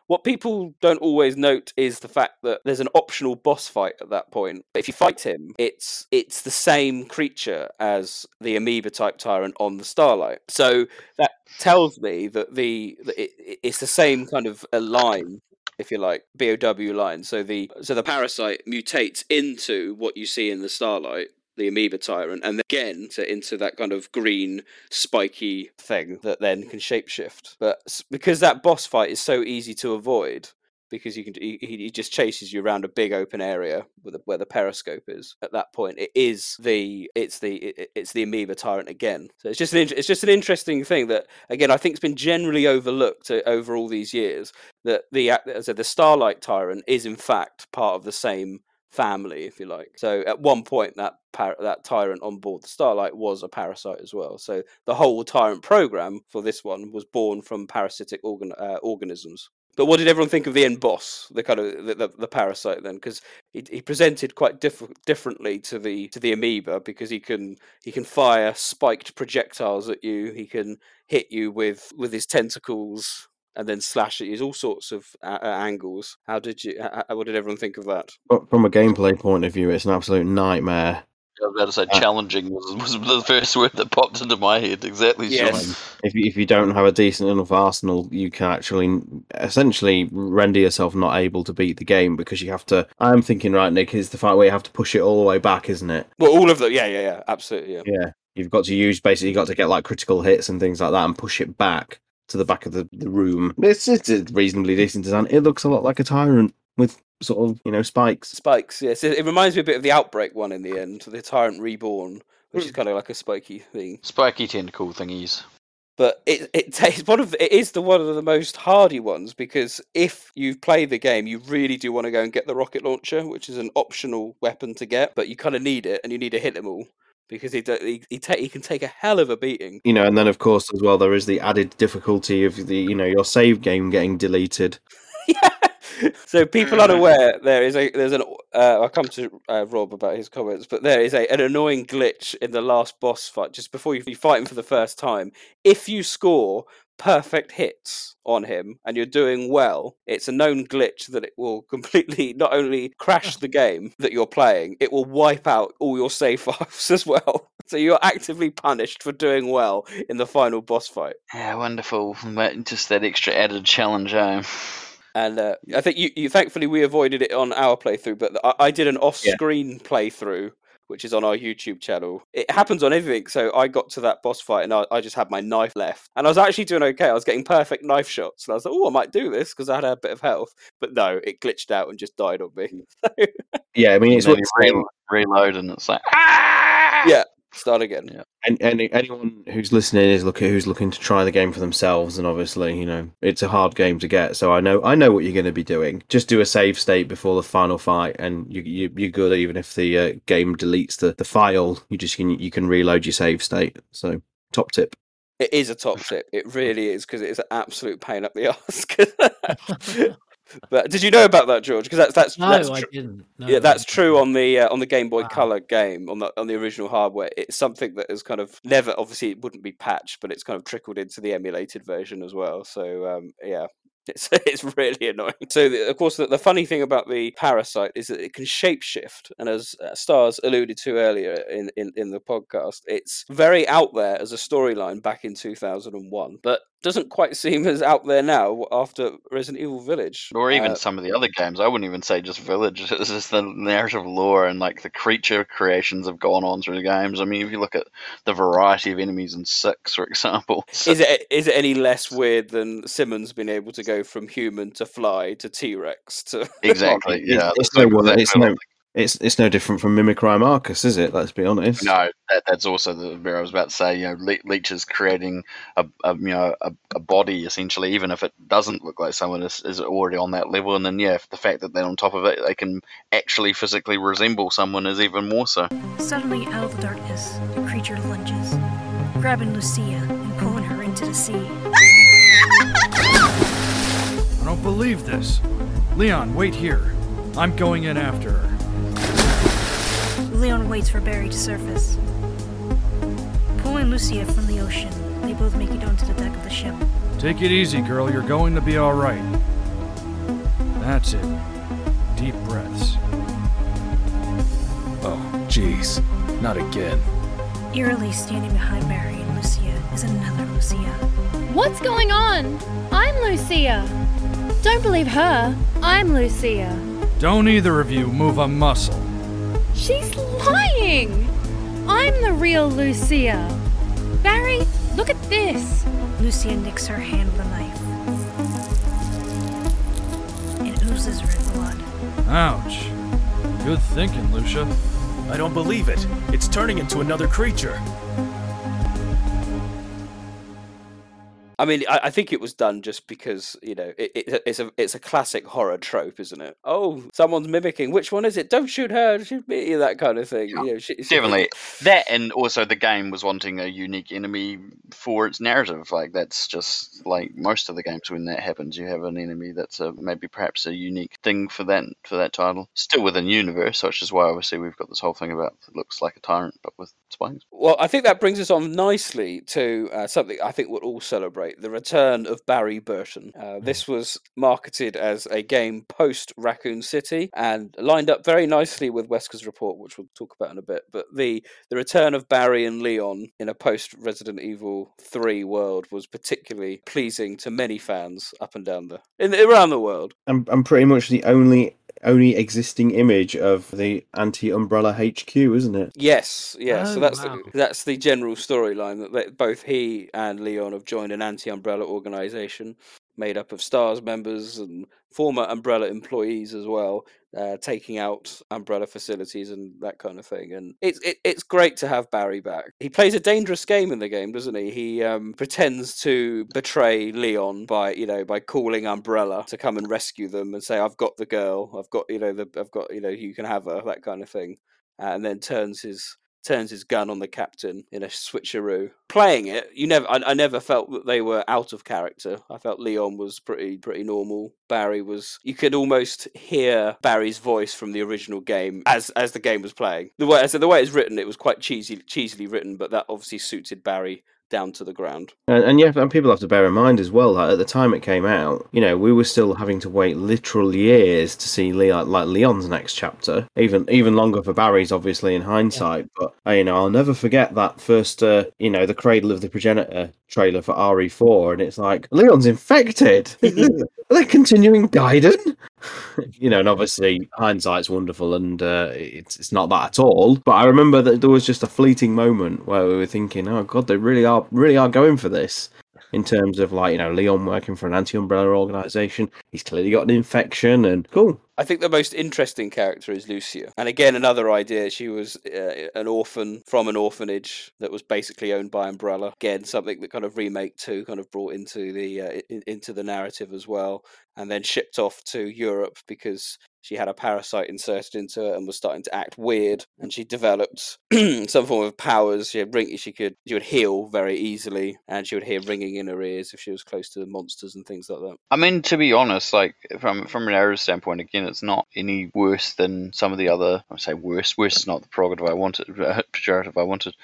What people don't always note is the fact that there's an optional boss fight at that point. If you fight him, it's the same creature as the amoeba type Tyrant on the Starlight. So that tells me that it's the same kind of a line, if you like, BOW line. So the parasite mutates into what you see in the Starlight, the amoeba Tyrant, and then again into that kind of green spiky thing that then can shapeshift. But because that boss fight is so easy to avoid, because he just chases you around a big open area where the periscope is. At that point, it's the amoeba Tyrant again. So it's just an interesting thing that, again, I think it's been generally overlooked over all these years, that the Starlight Tyrant is in fact part of the same family, if you like. So at one point, that Tyrant on board the Starlight was a parasite as well. So the whole Tyrant program for this one was born from parasitic organisms. But what did everyone think of the end boss, the kind of the parasite then? Because he presented quite differently to the amoeba, because he can fire spiked projectiles at you. He can hit you with his tentacles and then slash at you. There's all sorts of angles. What did everyone think of that? From a gameplay point of view, it's an absolute nightmare. I was about to say challenging was the first word that popped into my head. Exactly. Yes. So. If you don't have a decent enough arsenal, you can actually essentially render yourself not able to beat the game, because you have to... I'm thinking, right, Nick, is the fact where you have to push it all the way back, isn't it? Well, all of them. Yeah. Absolutely, yeah. Yeah. You've got to get like critical hits and things like that and push it back to the back of the room. It's a reasonably decent design. It looks a lot like a Tyrant with... sort of, spikes. Spikes, yes. It reminds me a bit of the Outbreak one in the end, the Tyrant Reborn, which is kind of like a spiky thing. Spiky tentacle thingies. But it is one of the most hardy ones, because if you've played the game, you really do want to go and get the rocket launcher, which is an optional weapon to get, but you kind of need it, and you need to hit them all. Because he can take a hell of a beating. And then, of course, as well, there is the added difficulty of your save game getting deleted. Yeah. So people unaware, I'll come to Rob about his comments, but there is an annoying glitch in the last boss fight, just before you fight him for the first time. If you score perfect hits on him and you're doing well, it's a known glitch that it will completely not only crash the game that you're playing, it will wipe out all your save files as well. So you're actively punished for doing well in the final boss fight. Yeah, wonderful. Just that extra added challenge, And I think you thankfully we avoided it on our playthrough, but I did an off-screen playthrough, which is on our YouTube channel. It happens on everything, so I got to that boss fight and I just had my knife left. And I was actually doing okay. I was getting perfect knife shots. And I was like, I might do this, because I had a bit of health. But no, it glitched out and just died on me. Yeah, it's what you reload and it's like, ah! Yeah. Start again. Yeah. And anyone who's listening who's looking to try the game for themselves, and obviously, it's a hard game to get. So I know what you're going to be doing. Just do a save state before the final fight, and you're good. Even if the game deletes the file, you can reload your save state. So top tip. It is a top tip. It really is, because it is an absolute pain up the arse. But did you know about that, George? Because I didn't. No, yeah, that's true on the Game Boy Color game, on the original hardware. It's something that is kind of never, obviously it wouldn't be patched, but it's kind of trickled into the emulated version as well. So it's really annoying. So the funny thing about the parasite is that it can shapeshift, and as Stars alluded to earlier in the podcast, it's very out there as a storyline back in 2001, but doesn't quite seem as out there now after Resident Evil Village, or even some of the other games. I wouldn't even say just Village. It's just the narrative lore and like the creature creations have gone on through the games. I mean, if you look at the variety of enemies in 6, for example, is it any less weird than Simmons being able to go from human to fly to T-Rex to exactly? Yeah, It's no different from Mimicry Marcus, is it? Let's be honest. No, that's also where I was about to say. Leeches creating a body essentially, even if it doesn't look like someone is already on that level. And then the fact that then on top of it, they can actually physically resemble someone is even more so. Suddenly, out of the darkness, the creature lunges, grabbing Lucia and pulling her into the sea. I don't believe this. Leon, wait here. I'm going in after her. Leon waits for Barry to surface. Pulling Lucia from the ocean, they both make it onto the deck of the ship. Take it easy, girl. You're going to be all right. That's it. Deep breaths. Oh, jeez. Not again. Eerily standing behind Barry and Lucia is another Lucia. What's going on? I'm Lucia. Don't believe her. I'm Lucia. Don't either of you move a muscle. She's lying! I'm the real Lucia. Barry, look at this! Lucia nicks her hand with a knife. It oozes red blood. Ouch. Good thinking, Lucia. I don't believe it. It's turning into another creature. I mean, I think it was done just because, you know, it's a classic horror trope, isn't it? Oh, someone's mimicking. Which one is it? Don't shoot her, shoot me, that kind of thing. Yeah, you know, definitely. That, and also the game was wanting a unique enemy for its narrative. Like, that's just, like, most of the games when that happens, you have an enemy that's maybe perhaps a unique thing for that title. Still within universe, which is why, obviously, we've got this whole thing about it looks like a tyrant, but with spines. Well, I think that brings us on nicely to something I think we'll all celebrate. The return of Barry Burton. This was marketed as a game post Raccoon City and lined up very nicely with Wesker's Report, which we'll talk about in a bit. But the return of Barry and Leon in a post Resident Evil 3 world was particularly pleasing to many fans up and down around the world. I'm pretty much the only existing image of the anti-Umbrella HQ, isn't it? Yes. Oh, so that's the general storyline that both he and Leon have joined an anti-Umbrella organization made up of STARS members and former Umbrella employees as well, taking out Umbrella facilities and that kind of thing. And it's great to have Barry back. He plays a dangerous game in the game, doesn't he? He pretends to betray Leon by calling Umbrella to come and rescue them and say, "I've got the girl. I've got you can have her," that kind of thing, and then turns his gun on the captain in a switcheroo. Playing it, I never felt that they were out of character. I felt Leon was pretty normal. Barry was, you could almost hear Barry's voice from the original game as the game was playing. The way it's written, it was quite cheesily written, but that obviously suited Barry down to the ground. And people have to bear in mind as well that at the time it came out, you know, we were still having to wait literal years to see Leon's next chapter. Even longer for Barry's, obviously, in hindsight. Yeah. But you know, I'll never forget that first, the Cradle of the Progenitor trailer for RE4, and it's like, Leon's infected. Are they continuing Gaiden? You know, and obviously hindsight's wonderful, and it's not that at all. But I remember that there was just a fleeting moment where we were thinking, "Oh God, they really are going for this." In terms of, like, you know, Leon working for an anti-Umbrella organisation, he's clearly got an infection, and cool. I think the most interesting character is Lucia. And again, another idea, she was an orphan from an orphanage that was basically owned by Umbrella. Again, something that kind of Remake 2 kind of brought into the narrative as well, and then shipped off to Europe because she had a parasite inserted into her and was starting to act weird, and she developed some form of powers. She would heal very easily, and she would hear ringing in her ears if she was close to the monsters and things like that. I mean, to be honest, like, from an error standpoint, again, it's not any worse than some of the other. I would say worse. Worse is not the prerogative I wanted. Pejorative I wanted.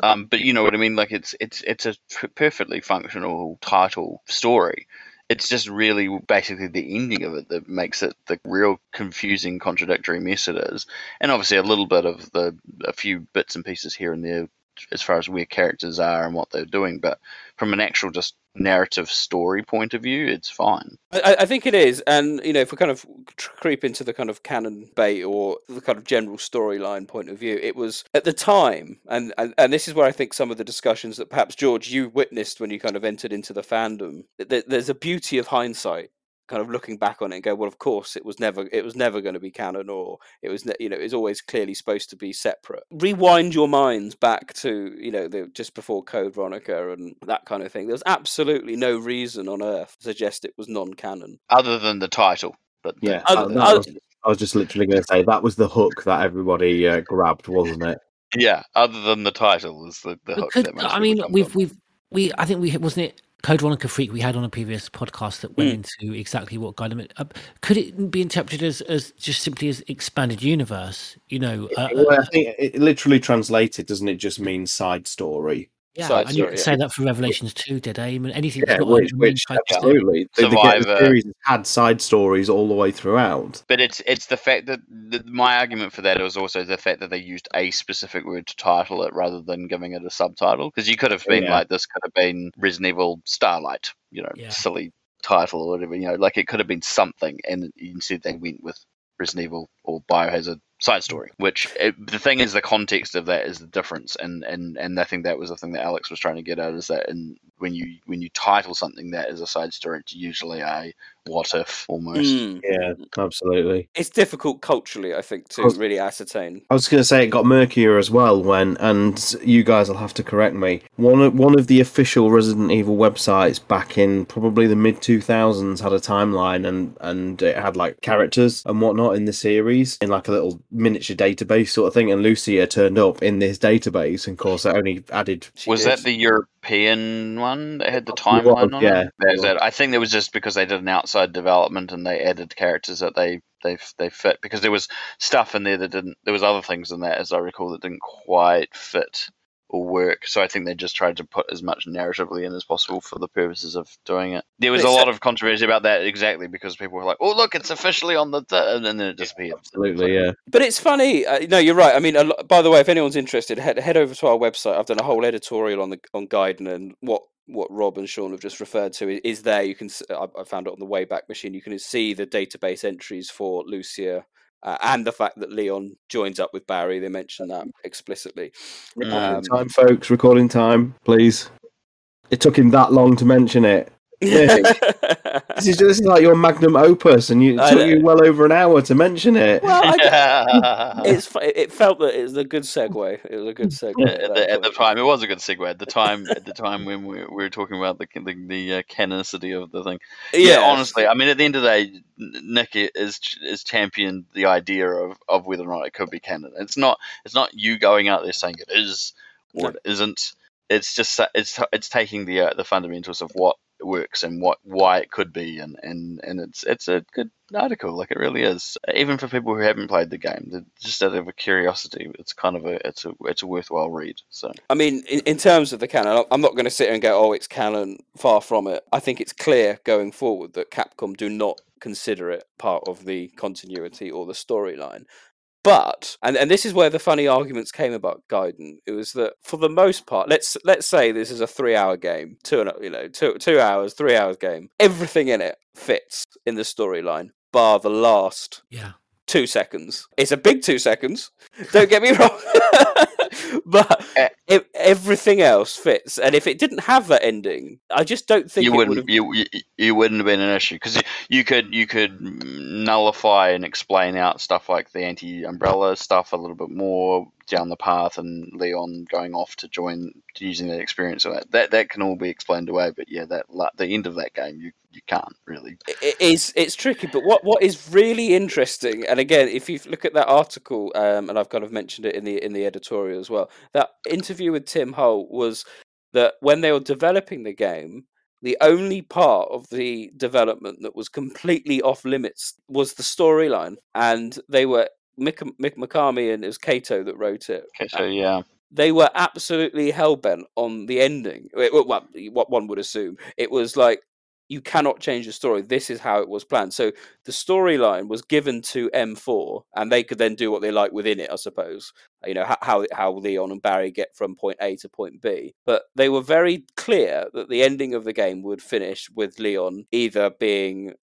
But you know what I mean. Like, it's a perfectly functional title story. It's just really basically the ending of it that makes it the real confusing, contradictory mess it is. And obviously a little bit of a few bits and pieces here and there as far as where characters are and what they're doing. But from an actual just narrative story point of view, it's fine. I think it is. And, you know, if we kind of creep into the kind of canon bait or the kind of general storyline point of view, it was at the time, and this is where I think some of the discussions that perhaps, George, you witnessed when you kind of entered into the fandom, there's a beauty of hindsight. Kind of looking back on it and go, well, of course, it was never going to be canon, or it was, you know, it's always clearly supposed to be separate. Rewind your minds back to, you know, just before Code Veronica and that kind of thing. There was absolutely no reason on earth to suggest it was non-canon, other than the title. But yeah, I was just literally going to say that was the hook that everybody grabbed, wasn't it? Yeah, other than the title was the hook. Wasn't it Code Veronica Freak we had on a previous podcast that went into exactly what Gaiden meant. Could it be interpreted as just simply as expanded universe? You know, I think it literally translated, doesn't it? Just mean side story. Yeah, side and story, you could say that for Revelations 2, Dead Aim, and anything. Yeah, which absolutely. The series has had side stories all the way throughout. But it's the fact that my argument for that was also the fact that they used a specific word to title it rather than giving it a subtitle, because you could have been like, this could have been Resident Evil Starlight, you know, silly title or whatever, you know, like it could have been something, and instead they went with Resident Evil or Biohazard side story, which the thing is, the context of that is the difference, and I think that was the thing that Alex was trying to get at, is that when you title something that is a side story, it's usually a what if almost. Yeah, absolutely. It's difficult culturally, I think, to really ascertain. I was going to say it got murkier as well when, and you guys will have to correct me, one of the official Resident Evil websites back in probably the mid-2000s had a timeline and it had like characters and whatnot in the series in like a little miniature database sort of thing, and Lucia turned up in this database, and of course that only added... Was that the European one that had the timeline on it? Yeah. I think that was just because they did an outside development and they added characters that they fit, because there was stuff in there that didn't... There was other things in that, as I recall, that didn't quite fit or work. So I think they just tried to put as much narratively in as possible for the purposes of doing it. There was a lot of controversy about that, exactly, because people were like, oh, look, it's officially on the... and then it disappeared. Absolutely, yeah. But it's funny. No, you're right. I mean, by the way, if anyone's interested, head over to our website. I've done a whole editorial on Gaiden and what Rob and Sean have just referred to is there. You can... I found it on the Wayback Machine. You can see the database entries for Lucia, and the fact that Leon joins up with Barry. They mention that explicitly. Recording time, folks. Recording time, please. It took him that long to mention it. Really? This is like your magnum opus, and it took you well over an hour to mention it. Well, it felt that it was a good segue. It was a good segue at the time. It was a good segue at the time. At the time when we were talking about the canonicity of the thing. Yeah, honestly, I mean, at the end of the day, Nick is championed the idea of whether or not it could be canon. It's not you going out there saying it is or it isn't. It's just it's taking the fundamentals of what works and why it could be, and it's a good article, like it really is, even for people who haven't played the game, just out of a curiosity. It's kind of a worthwhile read. So I mean, in terms of the canon, I'm not going to sit here and go, oh, it's canon. Far from it. I think it's clear going forward that Capcom do not consider it part of the continuity or the storyline. But, and this is where the funny arguments came about Gaiden. It was that, for the most part, let's say this is a 3-hour game, 3 hours game. Everything in it fits in the storyline, bar the last 2 seconds. It's a big 2 seconds. Don't get me wrong. But everything else fits, and if it didn't have that ending, I just don't think you wouldn't have been an issue, because you could nullify and explain out stuff like the anti-umbrella stuff a little bit more down the path, and Leon going off to join using that experience of that can all be explained away. But yeah, that the end of that game, you can't really. It's tricky. But what is really interesting, and again, if you look at that article, and I've kind of mentioned it in the editorial as well, that interview with Tim Hull was that when they were developing the game, the only part of the development that was completely off limits was the storyline, and they were Mick Mikami, and it was Kato that wrote it. Kato, yeah. They were absolutely hell bent on the ending. Well, what one would assume, it was like, you cannot change the story. This is how it was planned. So the storyline was given to M4, and they could then do what they like within it, I suppose. You know, how Leon and Barry get from point A to point B. But they were very clear that the ending of the game would finish with Leon either being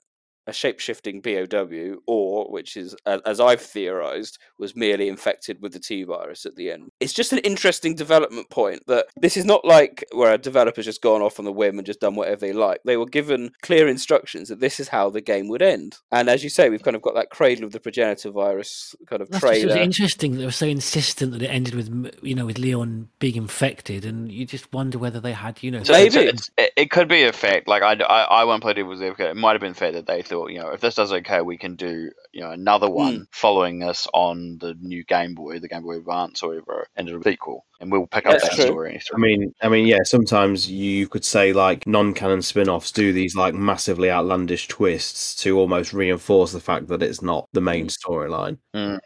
a shape-shifting POW, or, which is, as I've theorized, was merely infected with the T-virus at the end. It's just an interesting development point, that this is not like where a developer's just gone off on the whim and just done whatever they like. They were given clear instructions that this is how the game would end. And as you say, we've kind of got that Cradle of the Progenitor Virus kind of trailer. That's interesting that they were so insistent that it ended with, you know, with Leon being infected, and you just wonder whether they had, you know... So maybe. It could be a fact. Like, I won't play Devil's Advocate. It might have been fact that they thought, you know, if this does okay, we can do, you know, another one following this on the new Game Boy, the Game Boy Advance or whatever, and it'll be cool. And we'll pick up that story. I mean, yeah, sometimes you could say, like, non-canon spin-offs do these, like, massively outlandish twists to almost reinforce the fact that it's not the main storyline. Mm.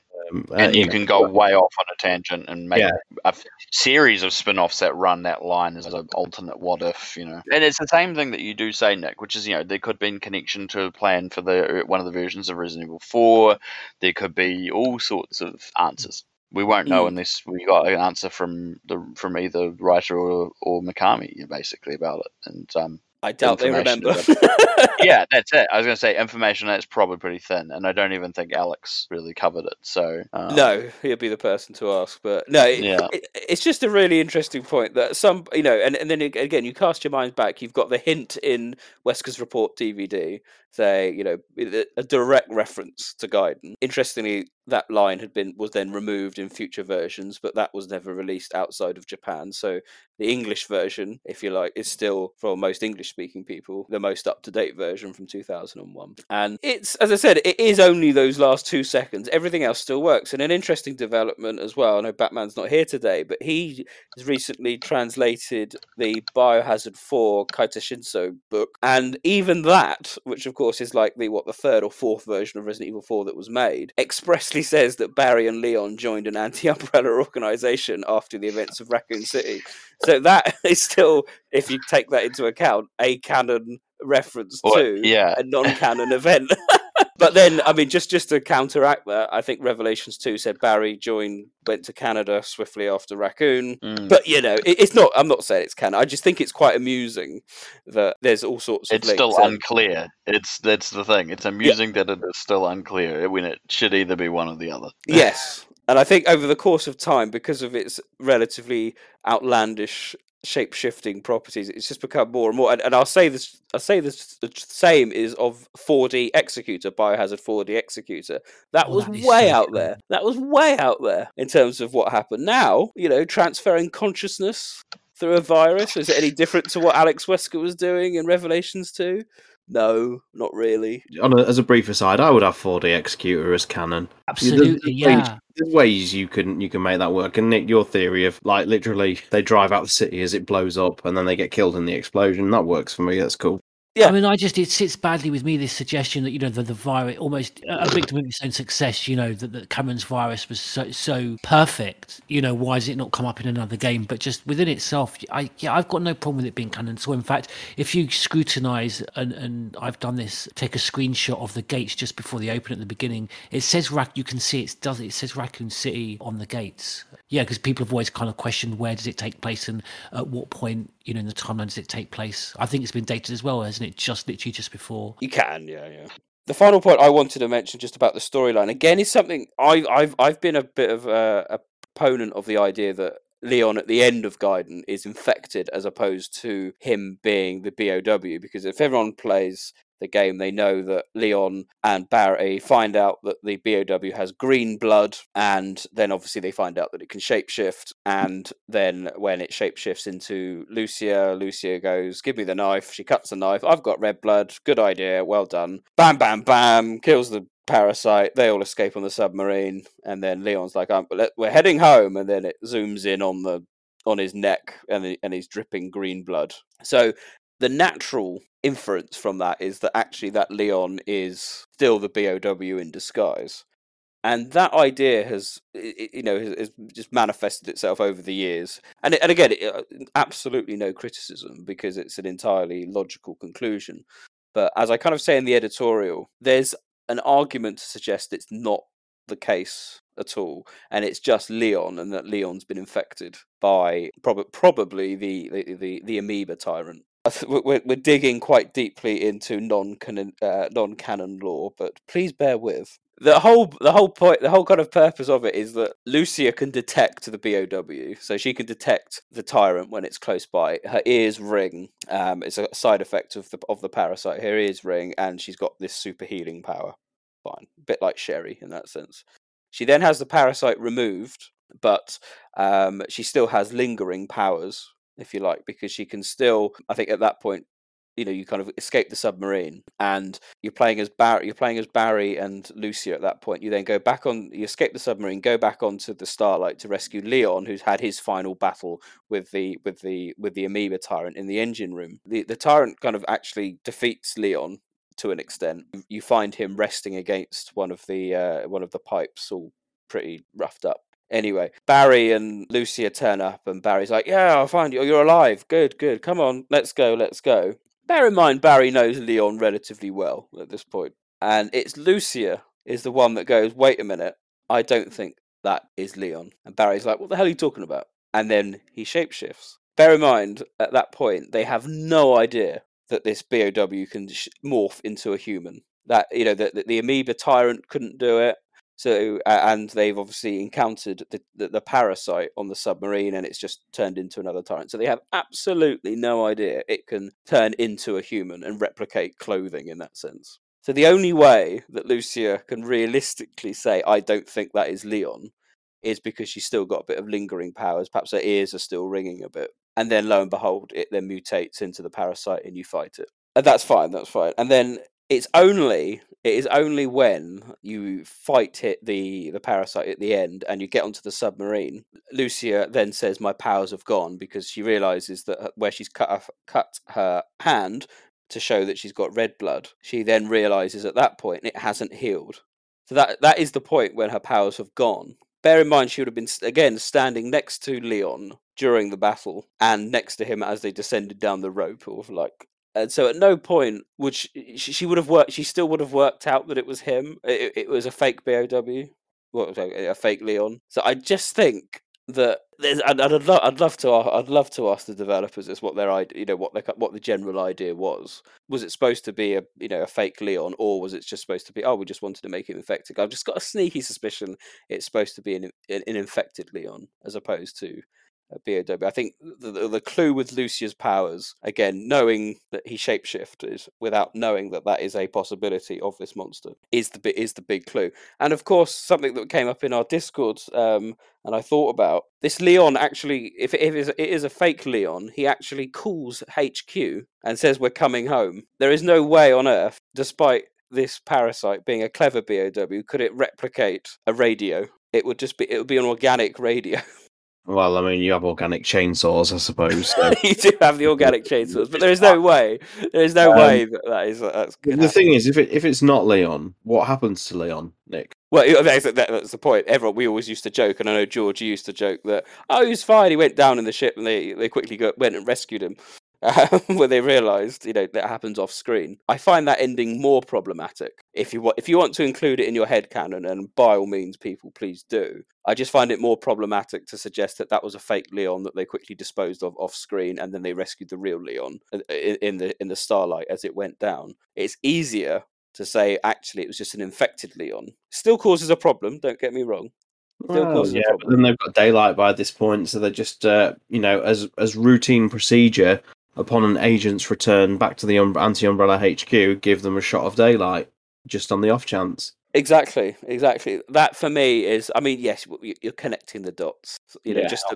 And you can go way off on a tangent and make a series of spin-offs that run that line as an alternate what if, you know. And it's the same thing that you do say, Nick, which is, you know, there could be in connection to a plan for one of the versions of Resident Evil 4. There could be all sorts of answers. We won't know unless we got an answer from either writer or Mikami, basically, about it. And I doubt they remember. Yeah, that's it. I was going to say, information that's probably pretty thin, and I don't even think Alex really covered it. So no, he'd be the person to ask. But no, it's just a really interesting point that some, you know, and then again, you cast your mind back. You've got the hint in Wesker's Report DVD They, you know, a direct reference to Gaiden. Interestingly, that line was then removed in future versions, but that was never released outside of Japan. So the English version, if you like, is still, for most English-speaking people, the most up-to-date version from 2001. And it's, as I said, it is only those last 2 seconds. Everything else still works. And an interesting development as well, I know Batman's not here today, but he has recently translated the Biohazard 4 Kaito Shinso book. And even that, which of course is like the third or fourth version of Resident Evil 4 that was made, expressly says that Barry and Leon joined an anti-Umbrella organisation after the events of Raccoon City. So that is still, if you take that into account, a canon reference to a non-canon event. But then, I mean, just to counteract that, I think Revelations 2 said Barry went to Canada swiftly after Raccoon. Mm. But, you know, it's not, I'm not saying it's canon. I just think it's quite amusing that there's all sorts of links. It's still unclear. That's the thing. It's amusing that it is still unclear when it should either be one or the other. Yes. And I think over the course of time, because of its relatively outlandish shape-shifting properties, it's just become more and more, and I'll say this, the same is of 4D Executor, Biohazard 4D Executor. That was way out there in terms of what happened. Now, you know, transferring consciousness through a virus, is it any different to what Alex Wesker was doing in Revelations 2? No, not really. As a brief aside, I would have 4D Executor as canon. Absolutely, there's ways you can make that work. And Nick, your theory of, like, literally they drive out the city as it blows up and then they get killed in the explosion, that works for me, that's cool. Yeah. I mean, it sits badly with me, this suggestion that, you know, the virus, almost a victim of its own success, you know, that Cameron's virus was so perfect, you know, why does it not come up in another game? But just within itself, I've got no problem with it being canon. So in fact, if you scrutinise, and I've done this, take a screenshot of the gates just before they open at the beginning, it says, you can see it says Raccoon City on the gates. Yeah, because people have always kind of questioned, where does it take place and at what point, you know, in the timeline does it take place? I think it's been dated as well, hasn't it? Just literally just before. You can, yeah. The final point I wanted to mention just about the storyline, again, is something I've been a bit of a opponent of, the idea that Leon at the end of Gaiden is infected as opposed to him being the BOW, because if everyone plays the game, they know that Leon and Barry find out that the BOW has green blood, and then obviously they find out that it can shapeshift, and then when it shapeshifts into Lucia goes, give me the knife, she cuts the knife, I've got red blood, good idea, well done, bam bam bam, kills the parasite, they all escape on the submarine, and then Leon's like, we're heading home, and then it zooms in on his neck and he's dripping green blood. So the natural inference from that is that actually that Leon is still the BOW in disguise. And that idea has just manifested itself over the years. And again, absolutely no criticism, because it's an entirely logical conclusion. But as I kind of say in the editorial, there's an argument to suggest it's not the case at all, and it's just Leon, and that Leon's been infected by probably the amoeba tyrant. We're digging quite deeply into non-canon lore, but please bear with. The whole point, the whole kind of purpose of it is that Lucia can detect the BOW, so she can detect the tyrant when it's close by. Her ears ring. It's a side effect of the parasite. Her ears ring, and she's got this super healing power. Fine, a bit like Sherry in that sense. She then has the parasite removed, but she still has lingering powers, if you like, because she can still, I think at that point, you know, you kind of escape the submarine, and you're playing as Barry and Lucia at that point. You then go back on, you escape the submarine, go back onto the Starlight to rescue Leon, who's had his final battle with the amoeba tyrant in the engine room. The tyrant kind of actually defeats Leon to an extent. You find him resting against one of the pipes, all pretty roughed up. Anyway, Barry and Lucia turn up, and Barry's like, yeah, I'll find you. You're alive. Good. Come on, let's go. Bear in mind, Barry knows Leon relatively well at this point. And it's Lucia is the one that goes, wait a minute, I don't think that is Leon. And Barry's like, what the hell are you talking about? And then he shapeshifts. Bear in mind, at that point, they have no idea that this BOW can morph into a human. That, you know, the amoeba tyrant couldn't do it. So, and they've obviously encountered the parasite on the submarine, and it's just turned into another tyrant. So they have absolutely no idea it can turn into a human and replicate clothing in that sense. So the only way that Lucia can realistically say, I don't think that is Leon, is because she's still got a bit of lingering powers. Perhaps her ears are still ringing a bit. And then lo and behold, it then mutates into the parasite and you fight it. And that's fine, that's fine. And then it is only when you hit the parasite at the end and you get onto the submarine, Lucia then says, my powers have gone, because she realises that where she's cut her hand to show that she's got red blood, she then realises at that point it hasn't healed. So that is the point when her powers have gone. Bear in mind, she would have been, again, standing next to Leon during the battle and next to him as they descended down the rope, or like... And so at no point would she still would have worked out that it was him. It was a fake BOW, a fake Leon. So I just think that I'd love to ask the developers as what their idea, what the general idea was. Was it supposed to be a fake Leon, or was it just supposed to be, we just wanted to make him infected? I've just got a sneaky suspicion it's supposed to be an infected Leon as opposed to BOW. I think the clue with Lucia's powers, again, knowing that he shapeshifted without knowing that is a possibility of this monster, is the big clue. And of course, something that came up in our Discord, and I thought about this Leon actually, if it is a fake Leon, he actually calls HQ and says, we're coming home. There is no way on earth, despite this parasite being a clever BOW, could it replicate a radio. It would be an organic radio. Well, I mean, you have organic chainsaws, I suppose. So. You do have the organic chainsaws, but there is no way that's good. The thing is, if it's not Leon, what happens to Leon, Nick? Well, that's the point. We always used to joke, and I know George used to joke that, he's fine. He went down in the ship, and they quickly went and rescued him when they realised, that happens off screen. I find that ending more problematic. If you want to include it in your headcanon, and by all means, people, please do. I just find it more problematic to suggest that was a fake Leon that they quickly disposed of off screen, and then they rescued the real Leon in the Starlight as it went down. It's easier to say actually it was just an infected Leon. Still causes a problem. Don't get me wrong. But then they've got daylight by this point, so they're just as routine procedure. Upon an agent's return back to the anti-Umbrella HQ, give them a shot of daylight, just on the off chance. Exactly. That for me is, yes, you're connecting the dots,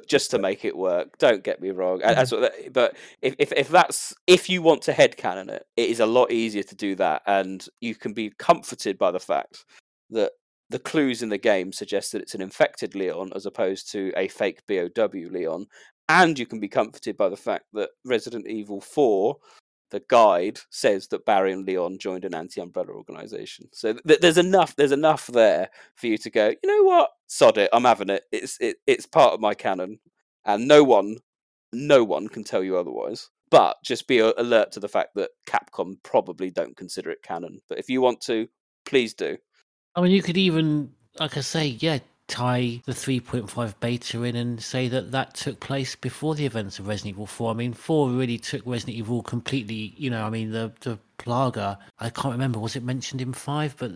just to make it work. Don't get me wrong. But if you want to headcanon it, it is a lot easier to do that, and you can be comforted by the fact that the clues in the game suggest that it's an infected Leon as opposed to a fake BOW Leon. And you can be comforted by the fact that Resident Evil 4, the guide, says that Barry and Leon joined an anti-Umbrella organisation. So there's enough there for you to go, you know what? Sod it, I'm having it. It's part of my canon. And no one can tell you otherwise. But just be alert to the fact that Capcom probably don't consider it canon. But if you want to, please do. I mean, you could even, like I say, tie the 3.5 beta in and say that took place before the events of Resident Evil 4. I mean, 4 really took Resident Evil completely, the Plaga, I can't remember, was it mentioned in 5? But,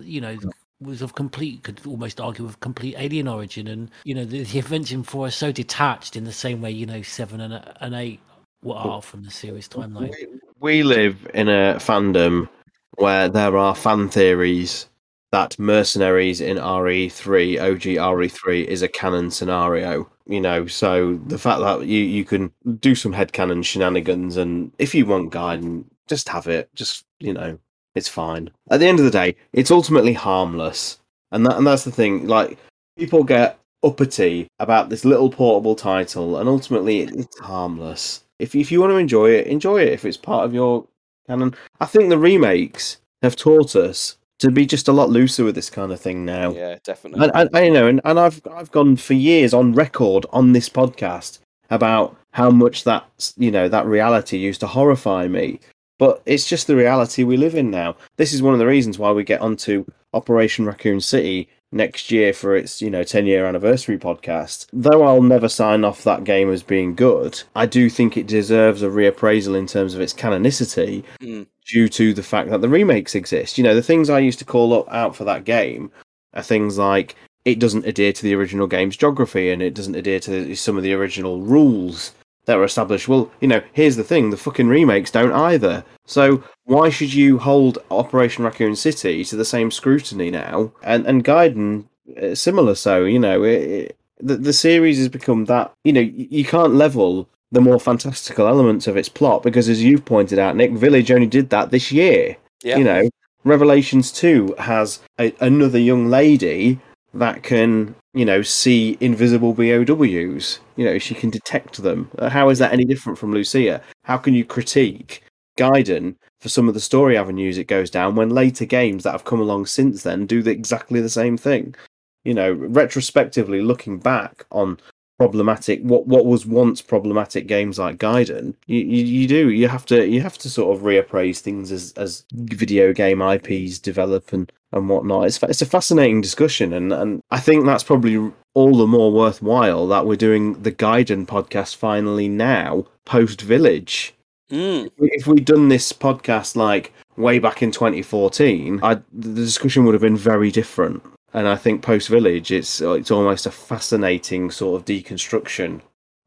was of complete, could almost argue with complete alien origin. And, the events in 4 are so detached in the same way, 7 and 8 are from the series timeline. We live in a fandom where there are fan theories that mercenaries in RE3, OG RE3, is a canon scenario, so the fact that you can do some headcanon shenanigans, and if you want Gaiden, just have it, it's fine. At the end of the day, it's ultimately harmless, and that's the thing, people get uppity about this little portable title, and ultimately it's harmless. If you want to enjoy it if it's part of your canon. I think the remakes have taught us to be just a lot looser with this kind of thing now. Yeah, definitely. And I've gone for years on record on this podcast about how much that that reality used to horrify me. But it's just the reality we live in now. This is one of the reasons why we get onto Operation Raccoon City next year for its 10-year anniversary podcast. Though I'll never sign off that game as being good, I do think it deserves a reappraisal in terms of its canonicity. Mm. Due to the fact that the remakes exist. The things I used to call out for that game are things like it doesn't adhere to the original game's geography, and it doesn't adhere to some of the original rules that were established. Well, you know, here's the thing, the fucking remakes don't either. So why should you hold Operation Raccoon City to the same scrutiny now? And Gaiden, similar, so, you know, the series has become that, you know, you can't level the more fantastical elements of its plot because, as you've pointed out, Nick, Village only did that this year. Yeah. You know, Revelations 2 has another young lady that can, you know, see invisible BOWs. You know, she can detect them. How is that any different from Lucia? How can you critique Gaiden for some of the story avenues it goes down when later games that have come along since then do exactly the same thing? You know, retrospectively looking back on problematic, what was once problematic games like Gaiden, you have to sort of reappraise things as video game IPs develop and whatnot. It's a fascinating discussion, and I think that's probably all the more worthwhile that we're doing the Gaiden podcast finally now, post Village. Mm. If we'd done this podcast like way back in 2014, the discussion would have been very different. And I think post Village, it's almost a fascinating sort of deconstruction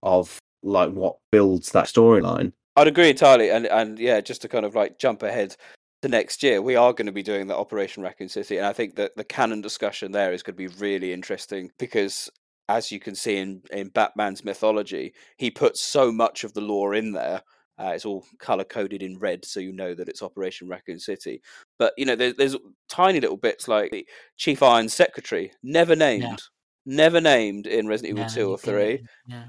of like what builds that storyline. I'd agree entirely, and yeah, just to kind of like jump ahead to next year, we are going to be doing the Operation Raccoon City, and I think that the canon discussion there is going to be really interesting because, as you can see in Batman's mythology, he puts so much of the lore in there. It's all colour-coded in red, so you know that it's Operation Raccoon City. But, you know, there's tiny little bits like the Chief Iron Secretary, never named in Resident Evil 2 or 3. Yeah.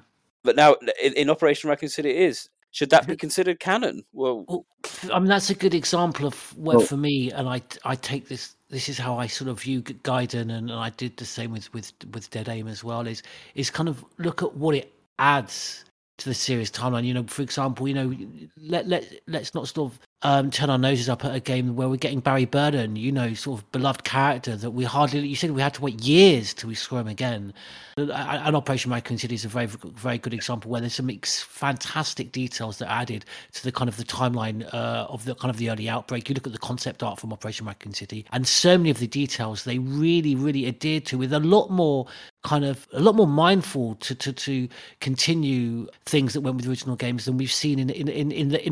But now, in Operation Raccoon City it is. Should that be considered canon? Well, I mean, that's a good example of where, for me, and I take this is how I sort of view Gaiden, and I did the same with Dead Aim as well, is kind of look at what it adds to the series timeline. You know, for example, you know, let's not sort of turn our noses up at a game where we're getting Barry Burton, you know, sort of beloved character that we hardly, you said we had to wait years till we saw him again. And Operation Raccoon City is a very, very good example where there's some fantastic details that are added to the kind of the timeline of the kind of the early Outbreak. You look at the concept art from Operation Raccoon City, and so many of the details they really, really adhered to, with a lot more mindful to continue things that went with the original games than we've seen in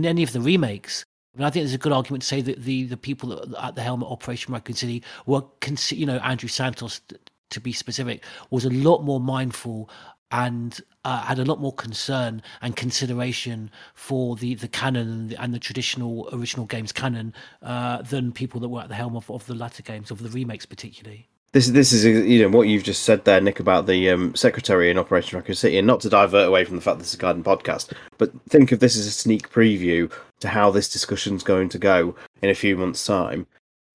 any of the remakes. And I think there's a good argument to say that the people at the helm at Operation Raccoon City were, you know, Andrew Santos, to be specific, was a lot more mindful and had a lot more concern and consideration for the canon and the traditional original games canon than people that were at the helm of the latter games, of the remakes particularly. This is, you know, what you've just said there, Nick, about the secretary in Operation Raccoon City, and not to divert away from the fact this is a Gaiden podcast, but think of this as a sneak preview to how this discussion's going to go in a few months' time.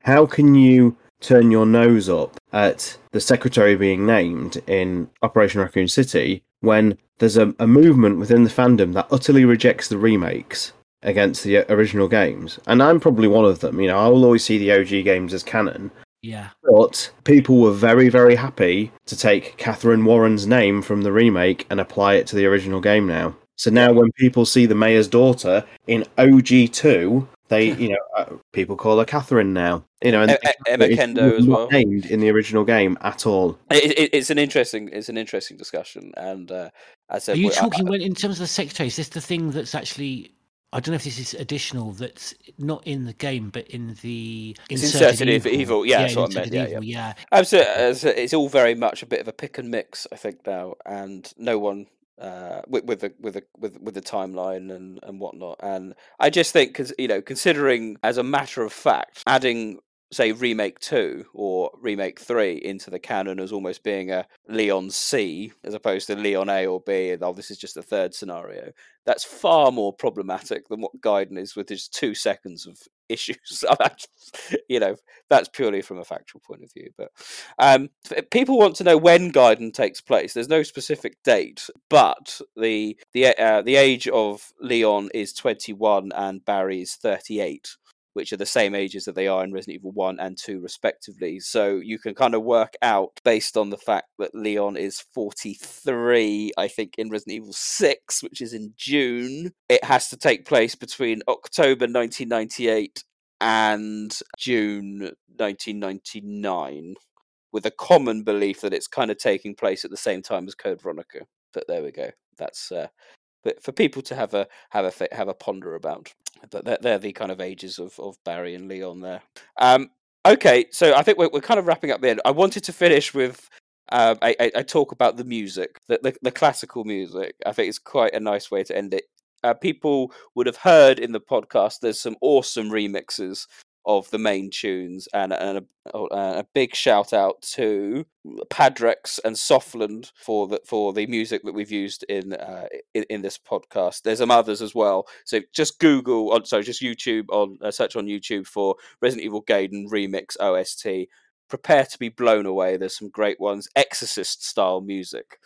How can you turn your nose up at the secretary being named in Operation Raccoon City when there's a movement within the fandom that utterly rejects the remakes against the original games? And I'm probably one of them. You know, I will always see the OG games as canon. Yeah. But people were very, very happy to take Catherine Warren's name from the remake and apply it to the original game now. So now when people see the Mayor's daughter in OG2, they, you know, people call her Catherine now. You know, and Emma Kendo as well. Named in the original game at all. It's an interesting discussion. And I said, are you talking in terms of the secretary? Is this the thing that's actually? I don't know if this is additional, that's not in the game, but in the inserted evil. Yeah, that's what I meant. Yeah. Absolutely, it's all very much a bit of a pick and mix, I think now, and no one with the timeline and whatnot. And I just think, because, you know, considering as a matter of fact, adding, say, remake 2 or remake 3 into the canon as almost being a Leon C as opposed to Leon A or B, and this is just the third scenario, that's far more problematic than what Gaiden is with his 2 seconds of issues. You know, that's purely from a factual point of view. But people want to know when Gaiden takes place. There's no specific date, but the age of Leon is 21 and Barry is 38. Which are the same ages that they are in Resident Evil 1 and 2, respectively. So you can kind of work out, based on the fact that Leon is 43, I think, in Resident Evil 6, which is in June. It has to take place between October 1998 and June 1999, with a common belief that it's kind of taking place at the same time as Code Veronica. But there we go. That's for people to have a ponder about. But they're the kind of ages of Barry and Leon there. Okay, so I think we're kind of wrapping up the end. I wanted to finish with a talk about the music, the classical music. I think it's quite a nice way to end it. People would have heard in the podcast there's some awesome remixes of the main tunes, and a big shout out to Padrex and Softland for the music that we've used in this podcast. There's some others as well. So search on YouTube for Resident Evil Gaiden Remix OST. Prepare to be blown away. There's some great ones, Exorcist style music.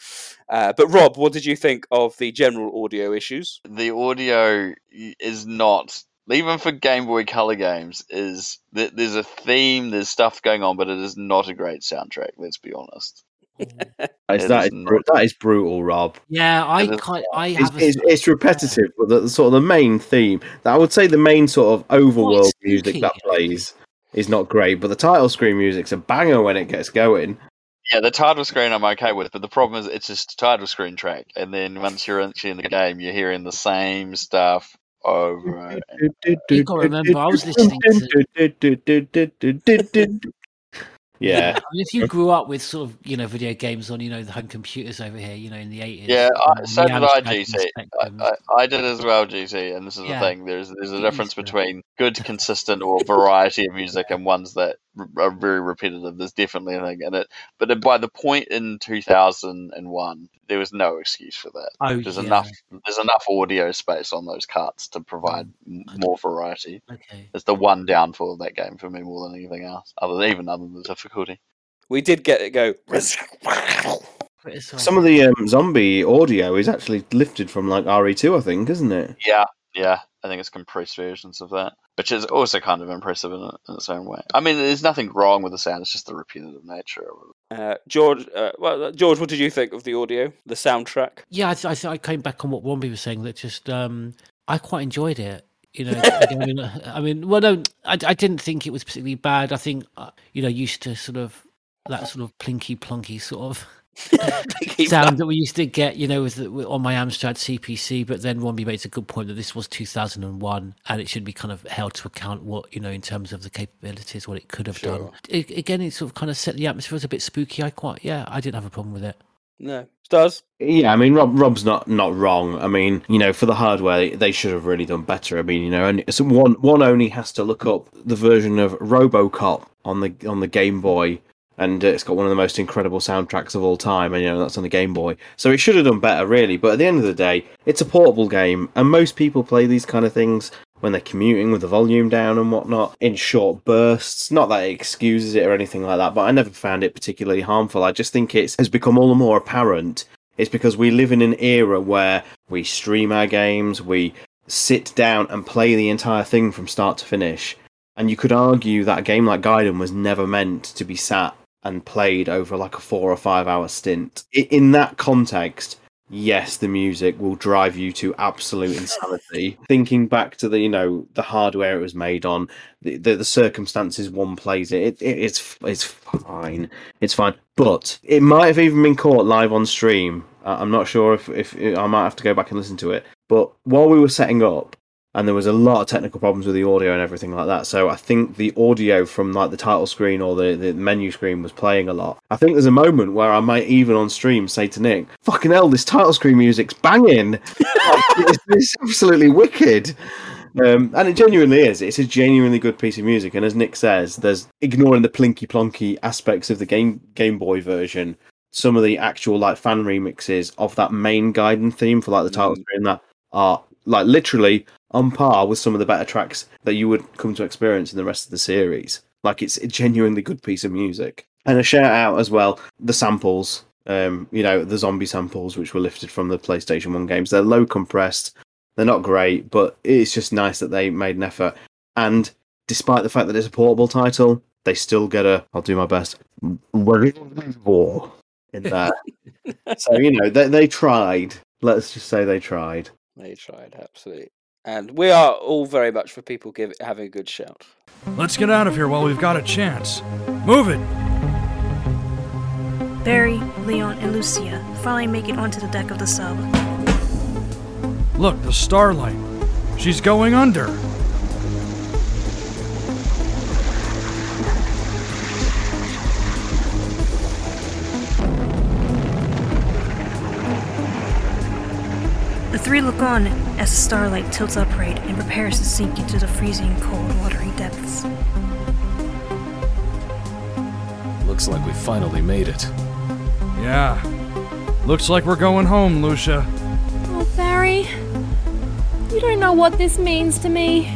But Rob, what did you think of the general audio issues? The audio is not, even for Game Boy Color games, is that there's a theme, there's stuff going on, but it is not a great soundtrack. Let's be honest. That is brutal, Rob. Yeah, it's repetitive, but the sort of the main theme, that I would say the main sort of overworld music that plays is not great, but the title screen music's a banger when it gets going. Yeah, the title screen I'm okay with, but the problem is it's just a title screen track, and then once you're actually in the game, you're hearing the same stuff over. You've got to remember, I was listening to... Yeah. If you grew up with sort of, video games on, the home computers over here, in the 80s. Yeah, so did I, GT. I did as well, GT, and this is the thing. There's a difference between good, consistent, or variety of music and ones that are very repetitive. There's definitely a thing in it. But by the point in 2001, there was no excuse for that. There's enough audio space on those carts to provide more variety. Okay. It's the one downfall of that game for me more than anything else, other than the difficulty. We did get it go. Some of the zombie audio is actually lifted from like RE2, I think, isn't it? Yeah. I think it's compressed versions of that, which is also kind of impressive in its own way. I mean, there's nothing wrong with the sound; it's just the repetitive nature of it. George, what did you think of the audio, the soundtrack? Yeah, I came back on what Wombi was saying. That just I quite enjoyed it. I didn't think it was particularly bad. I think used to sort of that sort of plinky plonky sort of sound that we used to get, on my Amstrad CPC, but then Wombi makes a good point that this was 2001 and it should be kind of held to account what, in terms of the capabilities, what it could have done. It sort of kind of set the atmosphere. It was a bit spooky. I didn't have a problem with it. No. Stars? Yeah, I mean, Rob's not wrong. I mean, for the hardware, they should have really done better. I mean, and one only has to look up the version of RoboCop on the Game Boy, and it's got one of the most incredible soundtracks of all time, and that's on the Game Boy. So it should have done better, really, but at the end of the day, it's a portable game, and most people play these kind of things when they're commuting with the volume down and whatnot, in short bursts. Not that it excuses it or anything like that, but I never found it particularly harmful. I just think it has become all the more apparent. It's because we live in an era where we stream our games, we sit down and play the entire thing from start to finish. And you could argue that a game like Gaiden was never meant to be sat and played over like a 4 or 5 hour stint. In that context, yes, the music will drive you to absolute insanity. Thinking back to the the hardware it was made on, the circumstances one plays it's fine. But it might have even been caught live on stream. I'm not sure if I might have to go back and listen to it. But while we were setting up, and there was a lot of technical problems with the audio and everything like that, so I think the audio from like the title screen or the menu screen was playing a lot. I think there's a moment where I might even on stream say to Nick, fucking hell, this title screen music's banging. It's absolutely wicked. And it genuinely is. It's a genuinely good piece of music. And as Nick says, there's, ignoring the plinky plonky aspects of the Game Boy version, some of the actual like fan remixes of that main Gaiden theme for like the title screen that are like literally on par with some of the better tracks that you would come to experience in the rest of the series. Like, it's a genuinely good piece of music. And a shout out as well, the samples, the zombie samples, which were lifted from the PlayStation 1 games. They're low compressed, they're not great, but it's just nice that they made an effort. And despite the fact that it's a portable title, they still get I'll do my best, in that. So, they tried. Let's just say they tried. They tried, absolutely. And we are all very much for people having a good shout. Let's get out of here while we've got a chance. Move it! Barry, Leon, and Lucia finally make it onto the deck of the sub. Look, the Starlight. She's going under. The three look on as the Starlight tilts upright and prepares to sink into the freezing, cold, watery depths. Looks like we finally made it. Yeah. Looks like we're going home, Lucia. Oh, Barry. You don't know what this means to me.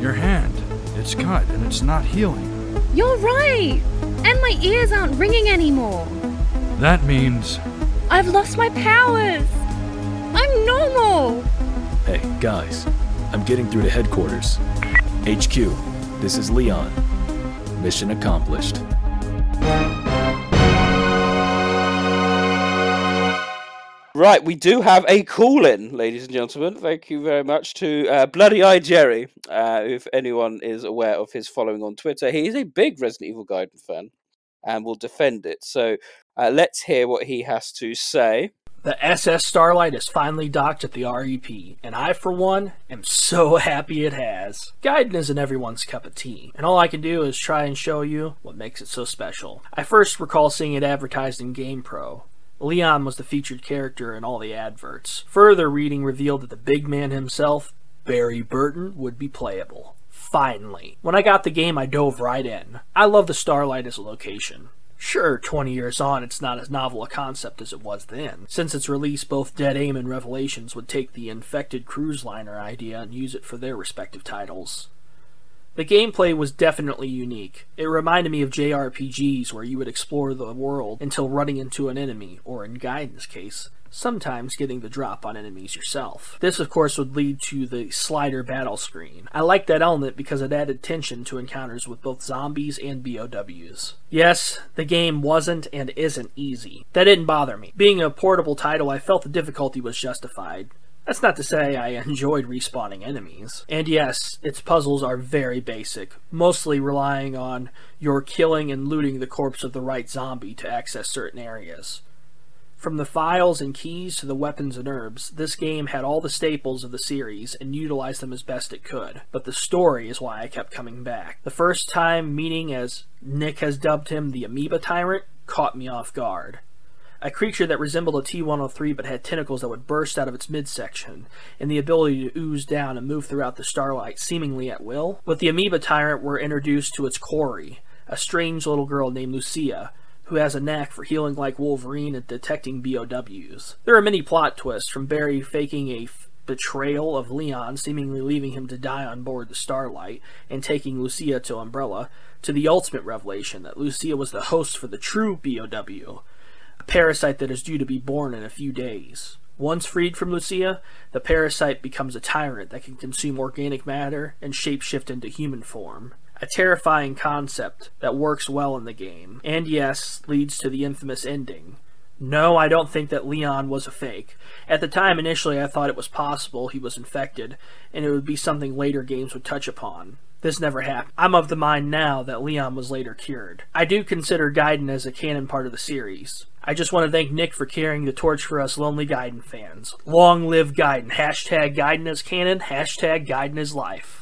Your hand. It's cut and it's not healing. You're right! And my ears aren't ringing anymore. That means... I've lost my powers! I'm normal! Hey, guys. I'm getting through to headquarters. HQ, this is Leon. Mission accomplished. Right, we do have a call-in, ladies and gentlemen. Thank you very much to Bloody Eye Jerry, if anyone is aware of his following on Twitter. He is a big Resident Evil Gaiden fan and will defend it. So let's hear what he has to say. The SS Starlight is finally docked at the REP, and I, for one, am so happy it has. Gaiden isn't everyone's cup of tea, and all I can do is try and show you what makes it so special. I first recall seeing it advertised in GamePro. Leon was the featured character in all the adverts. Further reading revealed that the big man himself, Barry Burton, would be playable. Finally. When I got the game, I dove right in. I love the Starlight as a location. Sure, 20 years on, it's not as novel a concept as it was then. Since its release, both Dead Aim and Revelations would take the infected cruise liner idea and use it for their respective titles. The gameplay was definitely unique. It reminded me of JRPGs where you would explore the world until running into an enemy, or in Gaiden's case, sometimes getting the drop on enemies yourself. This, of course, would lead to the slider battle screen. I liked that element because it added tension to encounters with both zombies and BOWs. Yes, the game wasn't and isn't easy. That didn't bother me. Being a portable title, I felt the difficulty was justified. That's not to say I enjoyed respawning enemies. And yes, its puzzles are very basic, mostly relying on your killing and looting the corpse of the right zombie to access certain areas. From the files and keys to the weapons and herbs, this game had all the staples of the series and utilized them as best it could. But the story is why I kept coming back. The first time meeting, as Nick has dubbed him, the Amoeba Tyrant, caught me off guard. A creature that resembled a T-103 but had tentacles that would burst out of its midsection, and the ability to ooze down and move throughout the Starlight seemingly at will. With the Amoeba Tyrant, we're introduced to its quarry, a strange little girl named Lucia, who has a knack for healing like Wolverine and detecting BOWs. There are many plot twists, from Barry faking a betrayal of Leon, seemingly leaving him to die on board the Starlight, and taking Lucia to Umbrella, to the ultimate revelation that Lucia was the host for the true BOW, a parasite that is due to be born in a few days. Once freed from Lucia, the parasite becomes a tyrant that can consume organic matter and shapeshift into human form. A terrifying concept that works well in the game, and yes, leads to the infamous ending. No, I don't think that Leon was a fake. At the time, initially, I thought it was possible he was infected, and it would be something later games would touch upon. This never happened. I'm of the mind now that Leon was later cured. I do consider Gaiden as a canon part of the series. I just want to thank Nick for carrying the torch for us lonely Gaiden fans. Long live Gaiden. Hashtag Gaiden is canon. Hashtag Gaiden is life.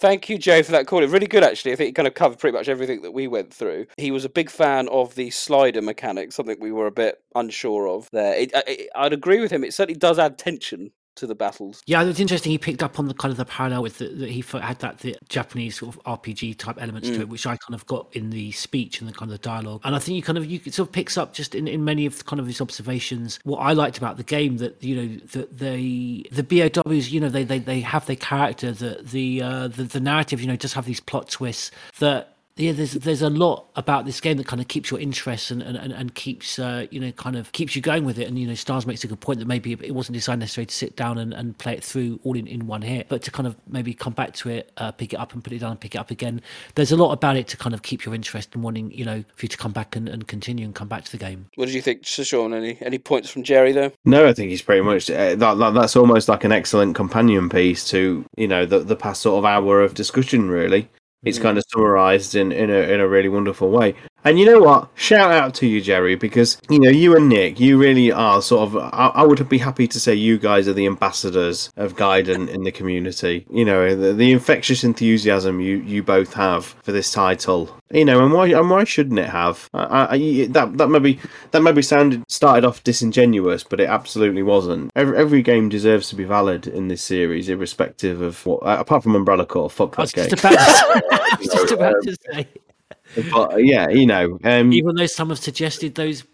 Thank you, Jay, for that call. It's really good, actually. I think it kind of covered pretty much everything that we went through. He was a big fan of the slider mechanic, something we were a bit unsure of there. I'd agree with him. It certainly does add tension to the battles. Yeah, it's interesting. He picked up on the kind of the parallel with that he had that the Japanese sort of RPG type elements to it, which I kind of got in the speech and the kind of dialogue. And I think it sort of picks up just in many of the kind of his observations. What I liked about the game that that the BOWs, they have their character. The narrative, just have these plot twists that. Yeah, there's a lot about this game that kind of keeps your interest and keeps kind of keeps you going with it. And Stars makes a good point that maybe it wasn't designed necessarily to sit down and play it through all in one hit, but to kind of maybe come back to it, pick it up and put it down and pick it up again. There's a lot about it to kind of keep your interest and wanting for you to come back and continue and come back to the game. What did you think, Sean? Any points from Jerry there? No, I think he's pretty much that's almost like an excellent companion piece to the past sort of hour of discussion, really. It's kind of summarized in a really wonderful way. And you know what? Shout out to you, Jerry, because, you know, you and Nick, you really are sort of, I would be happy to say you guys are the ambassadors of Gaiden in the community. You know, the infectious enthusiasm you both have for this title. You know, and why shouldn't it have? That maybe started off disingenuous, but it absolutely wasn't. Every game deserves to be valid in this series, irrespective of what, apart from Umbrella Corps. Fuck that game. I was just about to say. But yeah, you know, even though some have suggested those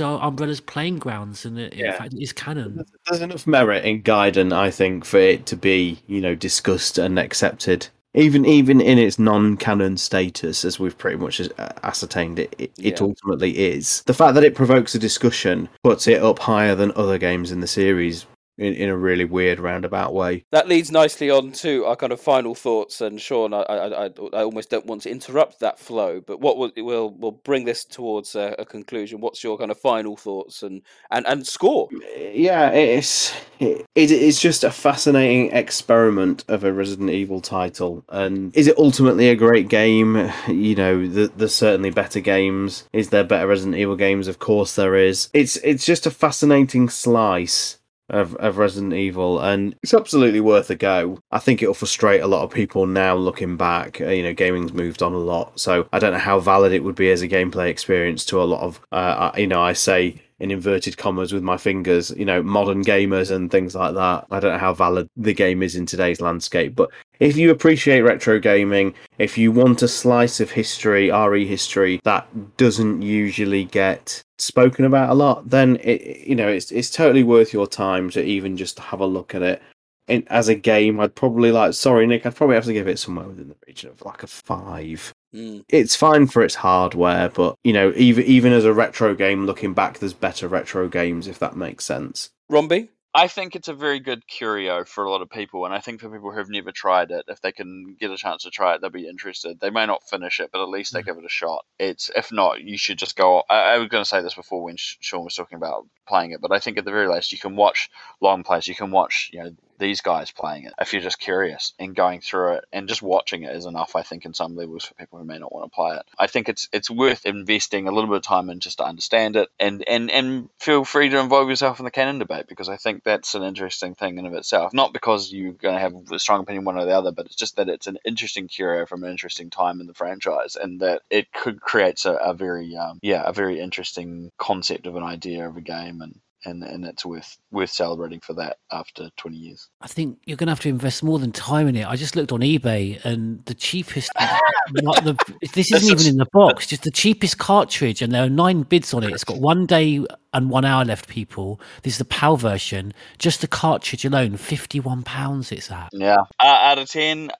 are Umbrella's playing grounds, and in fact, it's canon. There's enough merit in Gaiden, I think, for it to be, you know, discussed and accepted, even in its non-canon status, as we've pretty much ascertained it ultimately is. The fact that it provokes a discussion puts it up higher than other games in the series. In a really weird roundabout way. That leads nicely on to our kind of final thoughts. And Sean, I almost don't want to interrupt that flow, but what we'll bring this towards a conclusion. What's your kind of final thoughts and score? Yeah, it's just a fascinating experiment of a Resident Evil title. And is it ultimately a great game? You know, there's certainly better games. Is there better Resident Evil games? Of course there is. It's just a fascinating slice of Resident Evil, and it's absolutely worth a go. I think it'll frustrate a lot of people now looking back. You know, gaming's moved on a lot, so I don't know how valid it would be as a gameplay experience to a lot of, you know, I say in inverted commas with my fingers, you know, modern gamers and things like that. I don't know how valid the game is in today's landscape, but if you appreciate retro gaming, if you want a slice of history, RE history, that doesn't usually get spoken about a lot, then it's totally worth your time to even just have a look at it. And as a game, I'd probably have to give it somewhere within the region of like a 5. It's fine for its hardware, but you know, even as a retro game, looking back, there's better retro games, if that makes sense. Romby? I think it's a very good curio for a lot of people, and I think for people who've never tried it, if they can get a chance to try it, they'll be interested. They may not finish it, but at least they give it a shot. If not, you should just go... I was going to say this before when Sean was talking about playing it, but I think at the very least, you can watch long plays, you can watch, you know, these guys playing it if you're just curious, and going through it and just watching it is enough, I think, in some levels for people who may not want to play it. I think it's worth investing a little bit of time in just to understand it, and feel free to involve yourself in the canon debate, because I think that's an interesting thing in of itself, not because you're going to have a strong opinion one or the other, but it's just that it's an interesting curio from an interesting time in the franchise, and that it could create a very interesting concept of an idea of a game, and it's worth celebrating for that after 20 years. I think you're going to have to invest more than time in it. I just looked on eBay, and the cheapest... this isn't even in the box, just the cheapest cartridge, and there are 9 bids on it. It's got 1 day and 1 hour left, people. This is the PAL version. Just the cartridge alone, £51 it's at. Yeah. Out of 10?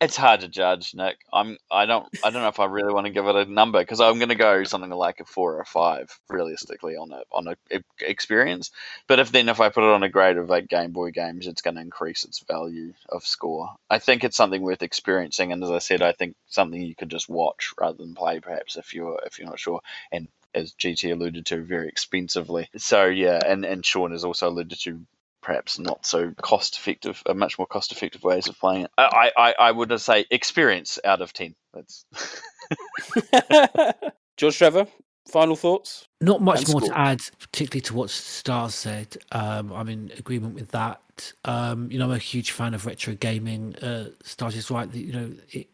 It's hard to judge, Nick. I don't know if I really want to give it a number, because I'm going to go something like a 4 or 5, realistically, on a experience. But if I put it on a grade of 8 Game Boy games, it's going to increase its value of score. I think it's something worth experiencing, and as I said, I think something you could just watch rather than play, perhaps, if you're not sure. And as GT alluded to, very expensively. So yeah, and Sean has also alluded to perhaps not so cost-effective, much more cost-effective ways of playing it. I would say experience out of 10. That's George Trevor. Final thoughts? Not much more to add, particularly to what Star said. I'm in agreement with that. You know, I'm a huge fan of retro gaming. Star is right. You know,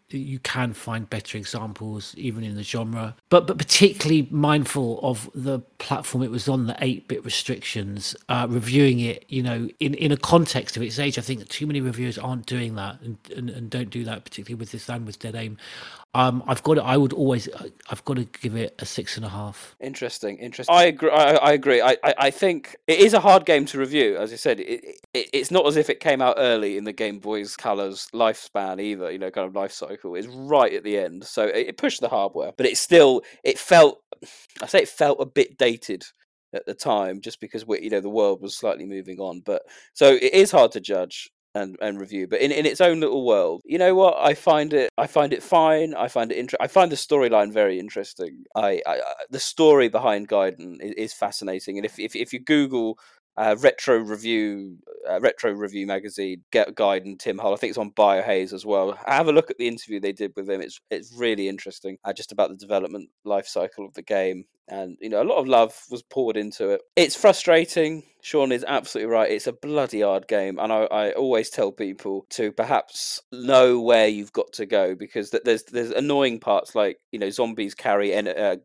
you can find better examples even in the genre, but particularly mindful of the platform it was on, the 8-bit restrictions. Reviewing it, you know, in a context of its age, I think too many reviewers aren't doing that and don't do that, particularly with this and with Dead Aim. I've got to give it a 6.5. Interesting. I agree. I think it is a hard game to review. As I said, it's not as if it came out early in the Game Boy's Color's lifespan either. You know, kind of life cycle. It's right at the end, so it pushed the hardware, but it felt a bit dated at the time, just because we, you know, the world was slightly moving on. But so it is hard to judge and review, but in its own little world, you know what, I find it fine. I find the storyline very interesting. The story behind Gaiden is fascinating, and if you Google retro review magazine guide and Tim Hull. I think it's on Biohaze as well. Have a look at the interview they did with him. It's really interesting, just about the development life cycle of the game. And, you know, a lot of love was poured into it. It's frustrating. Sean is absolutely right. It's a bloody hard game. And I always tell people to perhaps know where you've got to go, because there's annoying parts, like, you know, zombies carry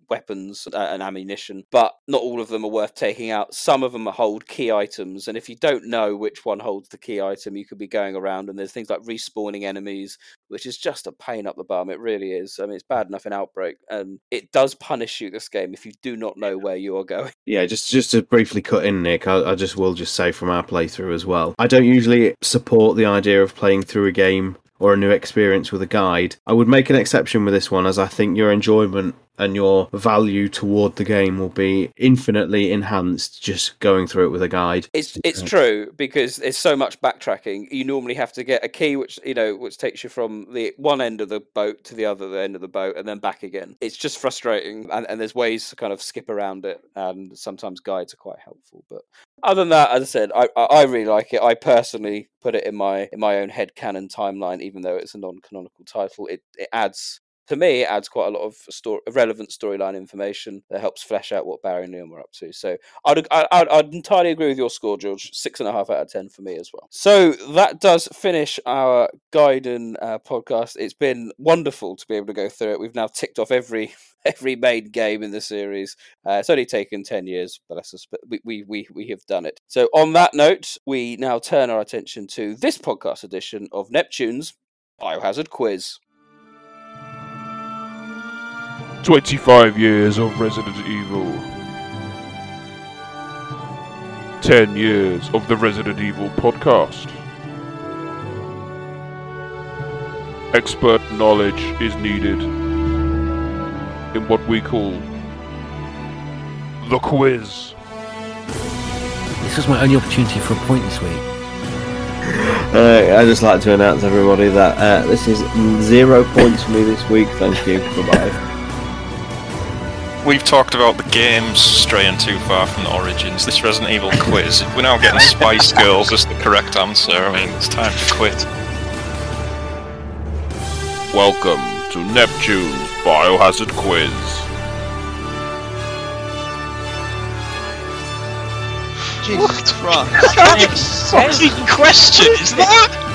weapons and ammunition, but not all of them are worth taking out. Some of them hold key items. And if you don't know which one holds the key item, you could be going around. And there's things like respawning enemies, which is just a pain up the bum. It really is. I mean, it's bad enough in Outbreak. And it does punish you, this game, if you do not know where you are going. Yeah, just to briefly cut in, Nick, I will just say from our playthrough as well, I don't usually support the idea of playing through a game or a new experience with a guide. I would make an exception with this one, as I think your enjoyment and your value toward the game will be infinitely enhanced just going through it with a guide. It's true, because there's so much backtracking. You normally have to get a key, which takes you from the one end of the boat to the other end of the boat and then back again. It's just frustrating, and there's ways to kind of skip around it, and sometimes guides are quite helpful. But other than that, as I said, I really like it. I personally put it in my own headcanon timeline, even though it's a non-canonical title. It adds quite a lot of relevant storyline information that helps flesh out what Barry and Liam were up to. So I'd entirely agree with your score, George. 6.5 out of 10 for me as well. So that does finish our Gaiden podcast. It's been wonderful to be able to go through it. We've now ticked off every main game in the series. It's only taken 10 years, but we have done it. So on that note, we now turn our attention to this podcast edition of Neptune's Biohazard Quiz. 25 years of Resident Evil, 10 years of the Resident Evil podcast. Expert knowledge is needed in what we call the quiz. This was my only opportunity for a point this week. I'd just like to announce everybody that this is 0 points for me this week. Thank you. Bye-bye. We've talked about the games straying too far from the origins. This Resident Evil quiz, we're now getting Spice Girls as the correct answer. I mean, it's time to quit. Welcome to Neptune's Biohazard Quiz. Jesus Christ. What fucking question is that?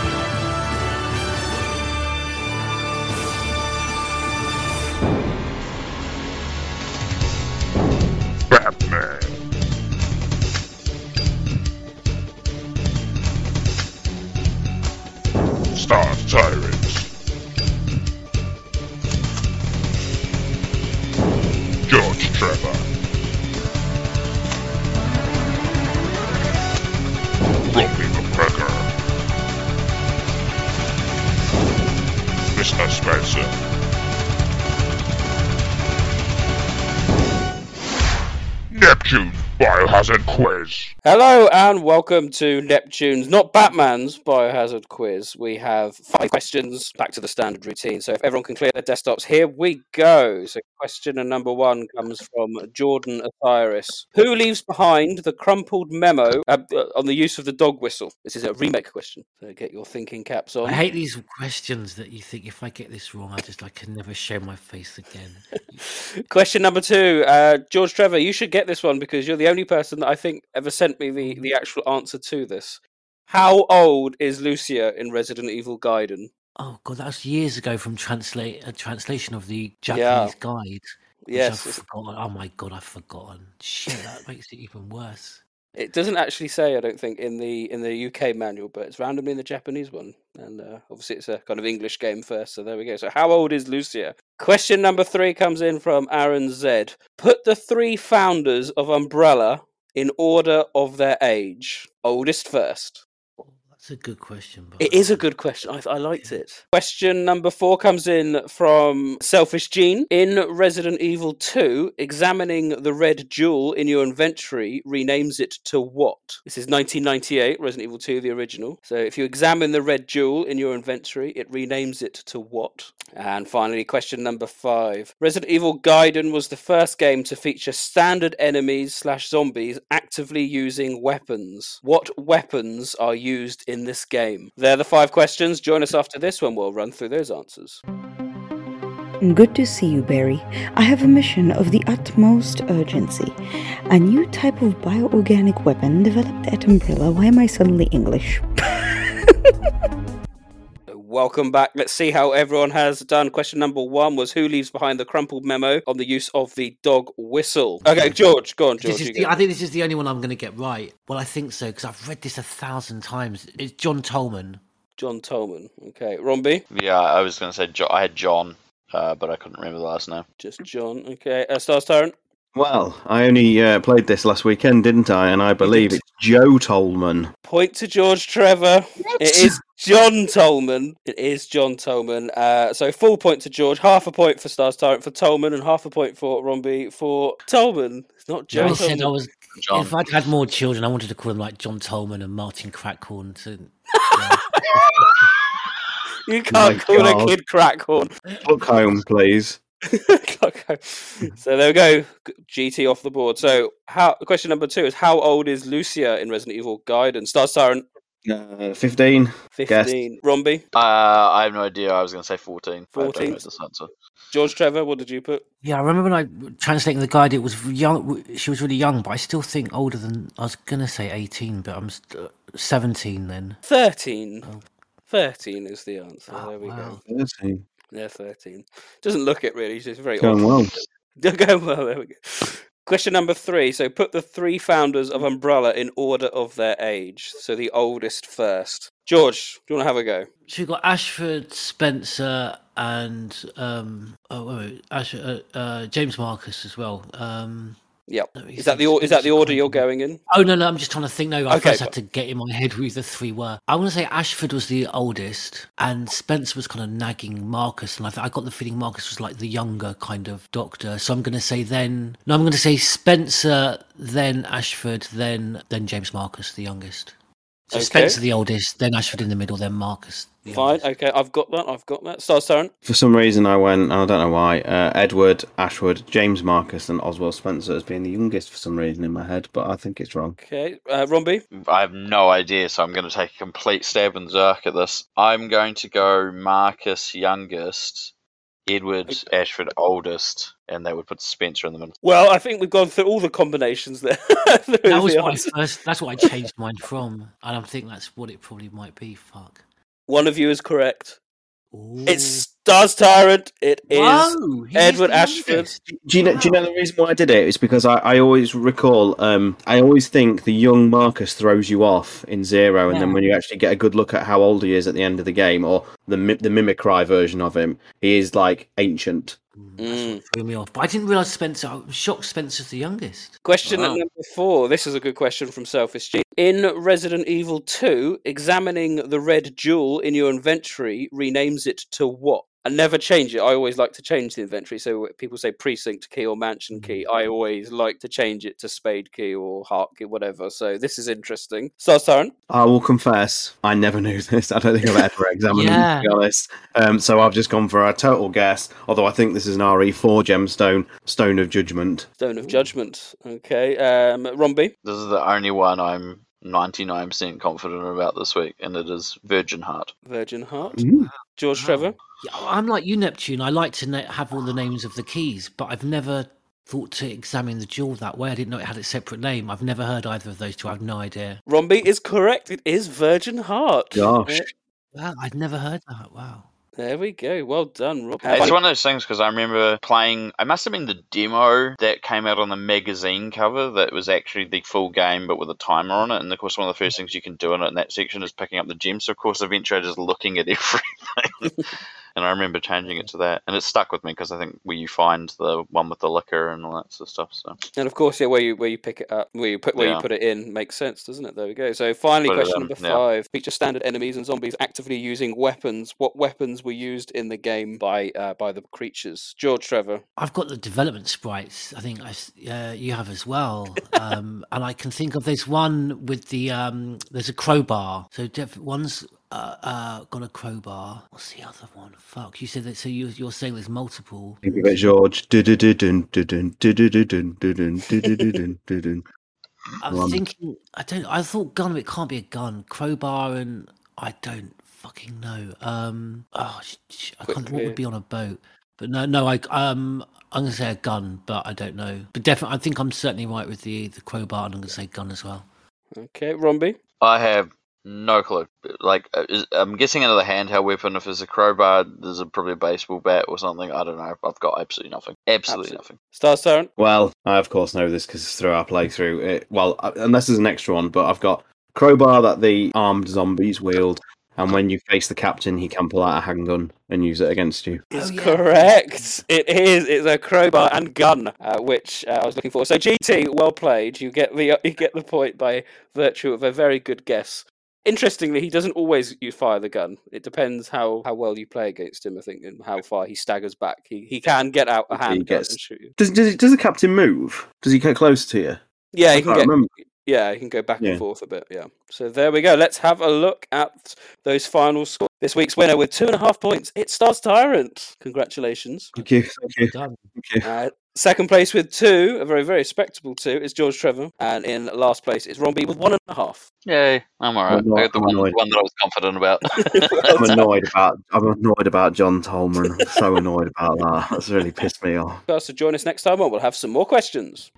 Quiz. Hello and welcome to Neptune's, not Batman's, Biohazard Quiz. We have 5 questions, back to the standard routine. So if everyone can clear their desktops, here we go. So question number 1 comes from Jordan Athiris. Who leaves behind the crumpled memo on the use of the dog whistle? This is a remake question, so get your thinking caps on. I hate these questions that you think, if I get this wrong, I can never show my face again. Question number 2, George Trevor, you should get this one because you're the only person that I think ever sent me the actual answer to this. How old is Lucia in Resident Evil Gaiden? Oh god, that was years ago from translation of the Japanese guide. Yes, I've forgotten. Oh my god, I've forgotten. Shit, that makes it even worse. It doesn't actually say, I don't think, in the UK manual, but it's randomly in the Japanese one. And obviously it's a kind of English game first, so there we go. So how old is Lucia? Question number 3 comes in from Aaron Z. Put the 3 founders of Umbrella in order of their age. Oldest first. Oh, That's a good question. It is a good question. I liked it. Question number 4 comes in from Selfish Gene. In Resident Evil 2, examining the red jewel in your inventory renames it to what? This is 1998, Resident Evil 2, the original. So if you examine the red jewel in your inventory, it renames it to what? And finally, question number 5. Resident Evil Gaiden was the first game to feature standard enemies/zombies actively using weapons. What weapons are used in this game? They're the 5 questions. Join us after this when we'll run through those answers. Good to see you, Barry. I have a mission of the utmost urgency. A new type of bioorganic weapon developed at Umbrella. Why am I suddenly English? Welcome back. Let's see how everyone has done. Question number 1 was who leaves behind the crumpled memo on the use of the dog whistle? Okay, George, go on, George. I think this is the only one I'm going to get right. Well, I think so, because I've read this 1,000 times. It's John Tolman. John Tolman. Okay, Romby? Yeah, I was going to say I had John, but I couldn't remember the last name. Just John. Okay, Stars Tyrant? Well, I only played this last weekend, didn't I? And I believe it's Joe Tolman. Point to George Trevor. What? It is John Tolman. It is John Tolman. So full point to George, half a point for Stars Tyrant for Tolman, and half a point for Romby for Tolman. It's not Joe. I said I was. John. If I'd had more children, I wanted to call them like John Tolman and Martin Crackhorn. You can't call a kid Crackhorn. Look home, please. Okay. So there we go. GT off the board. So question number 2 is how old is Lucia in Resident Evil Gaiden? Star Siren. 15. 15. Romby? I have no idea. I was going to say 14. 14. George Trevor, what did you put? Yeah, I remember when I translating the guide, it was young. She was really young, but I still think older than, I was going to say 18, but I'm 17 then. 13. Oh. 13 is the answer. Oh, there we go. 13. Yeah, 13. Doesn't look it really. It's just very going awful. Well. Going well. There we go. Question number 3. So put the 3 founders of Umbrella in order of their age. So the oldest first. George, do you want to have a go? So you've got Ashford, Spencer, and James Marcus as well. Yeah. Is that the order you're going in? Oh no, I'm just trying to think. No, I first had to get in my head who the 3 were. I want to say Ashford was the oldest, and Spencer was kind of nagging Marcus, and I got the feeling Marcus was like the younger kind of doctor. So I'm going to say I'm going to say Spencer, then Ashford, then James Marcus, the youngest. So okay. Spencer the oldest, then Ashford in the middle, then Marcus. The Fine, oldest. Okay, I've got that. Star Siren. For some reason I went, I don't know why, Edward, Ashford, James Marcus and Oswald Spencer as being the youngest for some reason in my head, but I think it's wrong. Okay, Romby? I have no idea, so I'm going to take a complete stab and zerk at this. I'm going to go Marcus youngest, Edward, okay. Ashford oldest. And they would put Spencer in the middle. Well, I think we've gone through all the combinations there. That was that's what I changed mine from. And I think that's what it probably might be. Fuck. One of you is correct. Ooh. It's Stars Tyrant. It is Edward Ashford. Do you know the reason why I did it? It's because I always recall, I always think the young Marcus throws you off in Zero, and then when you actually get a good look at how old he is at the end of the game, or the Mimicry version of him, he is like ancient. That's what threw me off. But I didn't realise Spencer. I'm shocked Spencer's the youngest. Question number 4. This is a good question from Selfish G. In Resident Evil 2, examining the red jewel in your inventory renames it to what? I never change it. I always like to change the inventory. So people say precinct key or mansion key. I always like to change it to spade key or heart key, whatever. So this is interesting. So, Saren? I will confess, I never knew this. I don't think I've ever examined them, to be honest. So I've just gone for a total guess, although I think this is an RE4 gemstone, Stone of Judgment. Stone of Judgment. Okay. Romby? This is the only one I'm 99% confident about this week, and it is Virgin Heart. Virgin Heart. Mm. George Trevor? I'm like you, Neptune. I like to have all the names of the keys, but I've never thought to examine the jewel that way. I didn't know it had a separate name. I've never heard either of those two. I have no idea. Romby is correct. It is Virgin Heart. Gosh. Wow, I'd never heard that. Wow. There we go. Well done, Rob. It's one of those things because I remember playing, I must have been the demo that came out on the magazine cover that was actually the full game but with a timer on it. And of course, one of the first things you can do in that section is picking up the gems. So, of course, eventually I just looking at everything. And I remember changing it to that, and it stuck with me because I think where you find the one with the liquor and all that sort of stuff. So. And of course, yeah, where you pick it up, where you put it in makes sense, doesn't it? There we go. So finally, question number 5: feature standard enemies and zombies actively using weapons. What weapons were used in the game by the creatures? George, Trevor. I've got the development sprites. I think you have as well. And I can think of there's one with the there's a crowbar. So one's got a crowbar. What's the other one? Fuck, you said that. So you're saying there's multiple. Think about George. I'm thinking. I thought gun. But it can't be a gun. Crowbar and I don't fucking know. I can't. What would be on a boat? But no. I'm gonna say a gun, but I don't know. But definitely, I think I'm certainly right with the crowbar, and I'm gonna say gun as well. Okay, Romby. I have. No clue. Like, I'm guessing another handheld weapon. If there's a crowbar, there's probably a baseball bat or something. I don't know. I've got absolutely nothing. Absolutely nothing. Starstone? Well, I of course know this because it's through our playthrough. Unless there's an extra one, but I've got crowbar that the armed zombies wield, and when you face the captain, he can pull out a handgun and use it against you. It's correct. It is. It's a crowbar and gun, which I was looking for. So GT, well played. You get the point by virtue of a very good guess. Interestingly, he doesn't always fire the gun. It depends how well you play against him, I think, and how far he staggers back. He can get out a handgun and shoot you. Does the captain move? Does he get close to you? Yeah, he can go back and forth a bit, yeah. So there we go. Let's have a look at those final scores. This week's winner with 2.5 points, it Stars Tyrant. Congratulations. Thank you. Thank you. Second place with 2, a very, very respectable 2, is George Trevor. And in last place is Ron B with 1.5. Yay, I'm all right. I got the one that I was confident about. I'm annoyed about John Tolman. I'm so annoyed about that. That's really pissed me off. So join us next time and we'll have some more questions.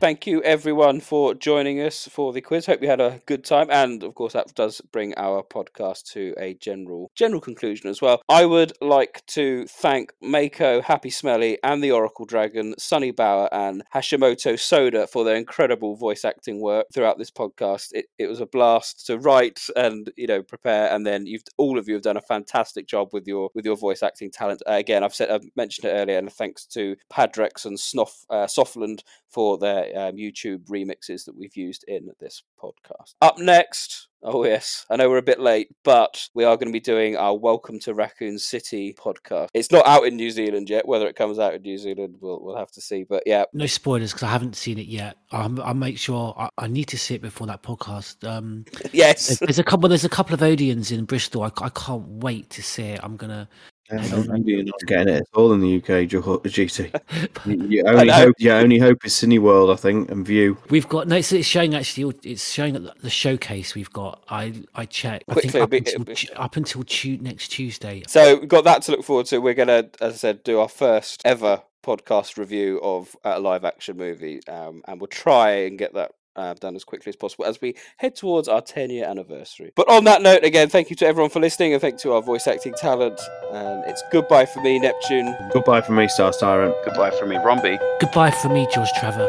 Thank you, everyone, for joining us for the quiz. Hope you had a good time. And, of course, that does bring our podcast to a general conclusion as well. I would like to thank Mako, Happy Smelly, and the Oracle Dragon, Sunny Bauer, and Hashimoto Soda for their incredible voice acting work throughout this podcast. It was a blast to write and, prepare. And then all of you have done a fantastic job with your voice acting talent. Again, I've mentioned it earlier, and thanks to Padrex and Softland for their YouTube remixes that we've used in this podcast. Up next, oh yes, I know we're a bit late, but we are going to be doing our Welcome to Raccoon City podcast. It's not out in New Zealand yet. Whether it comes out in New Zealand, we'll have to see. But yeah, no spoilers because I haven't seen it yet. I'll make sure I need to see it before that podcast. Yes, there's a couple of Odeons in Bristol. I can't wait to see it. I'm gonna. You're not getting it at all in the UK, GT. Your only hope is Cineworld, I think, and View. We've got it's showing at the showcase we've got. I checked. Quickly, up until next Tuesday. So we've got that to look forward to. We're gonna, as I said, do our first ever podcast review of a live action movie, and we'll try and get that done as quickly as possible as we head towards our 10-year anniversary. But on that note, again, thank you to everyone for listening, and thank you to our voice acting talent. And it's goodbye for me, Neptune. Goodbye for me, Star Tyrant. Goodbye for me, Romby. Goodbye for me, George Trevor.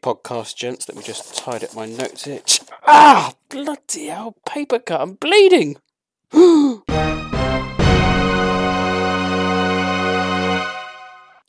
Podcast, gents. Let me just tidy up my notes here. Ah! Bloody hell, paper cut. I'm bleeding!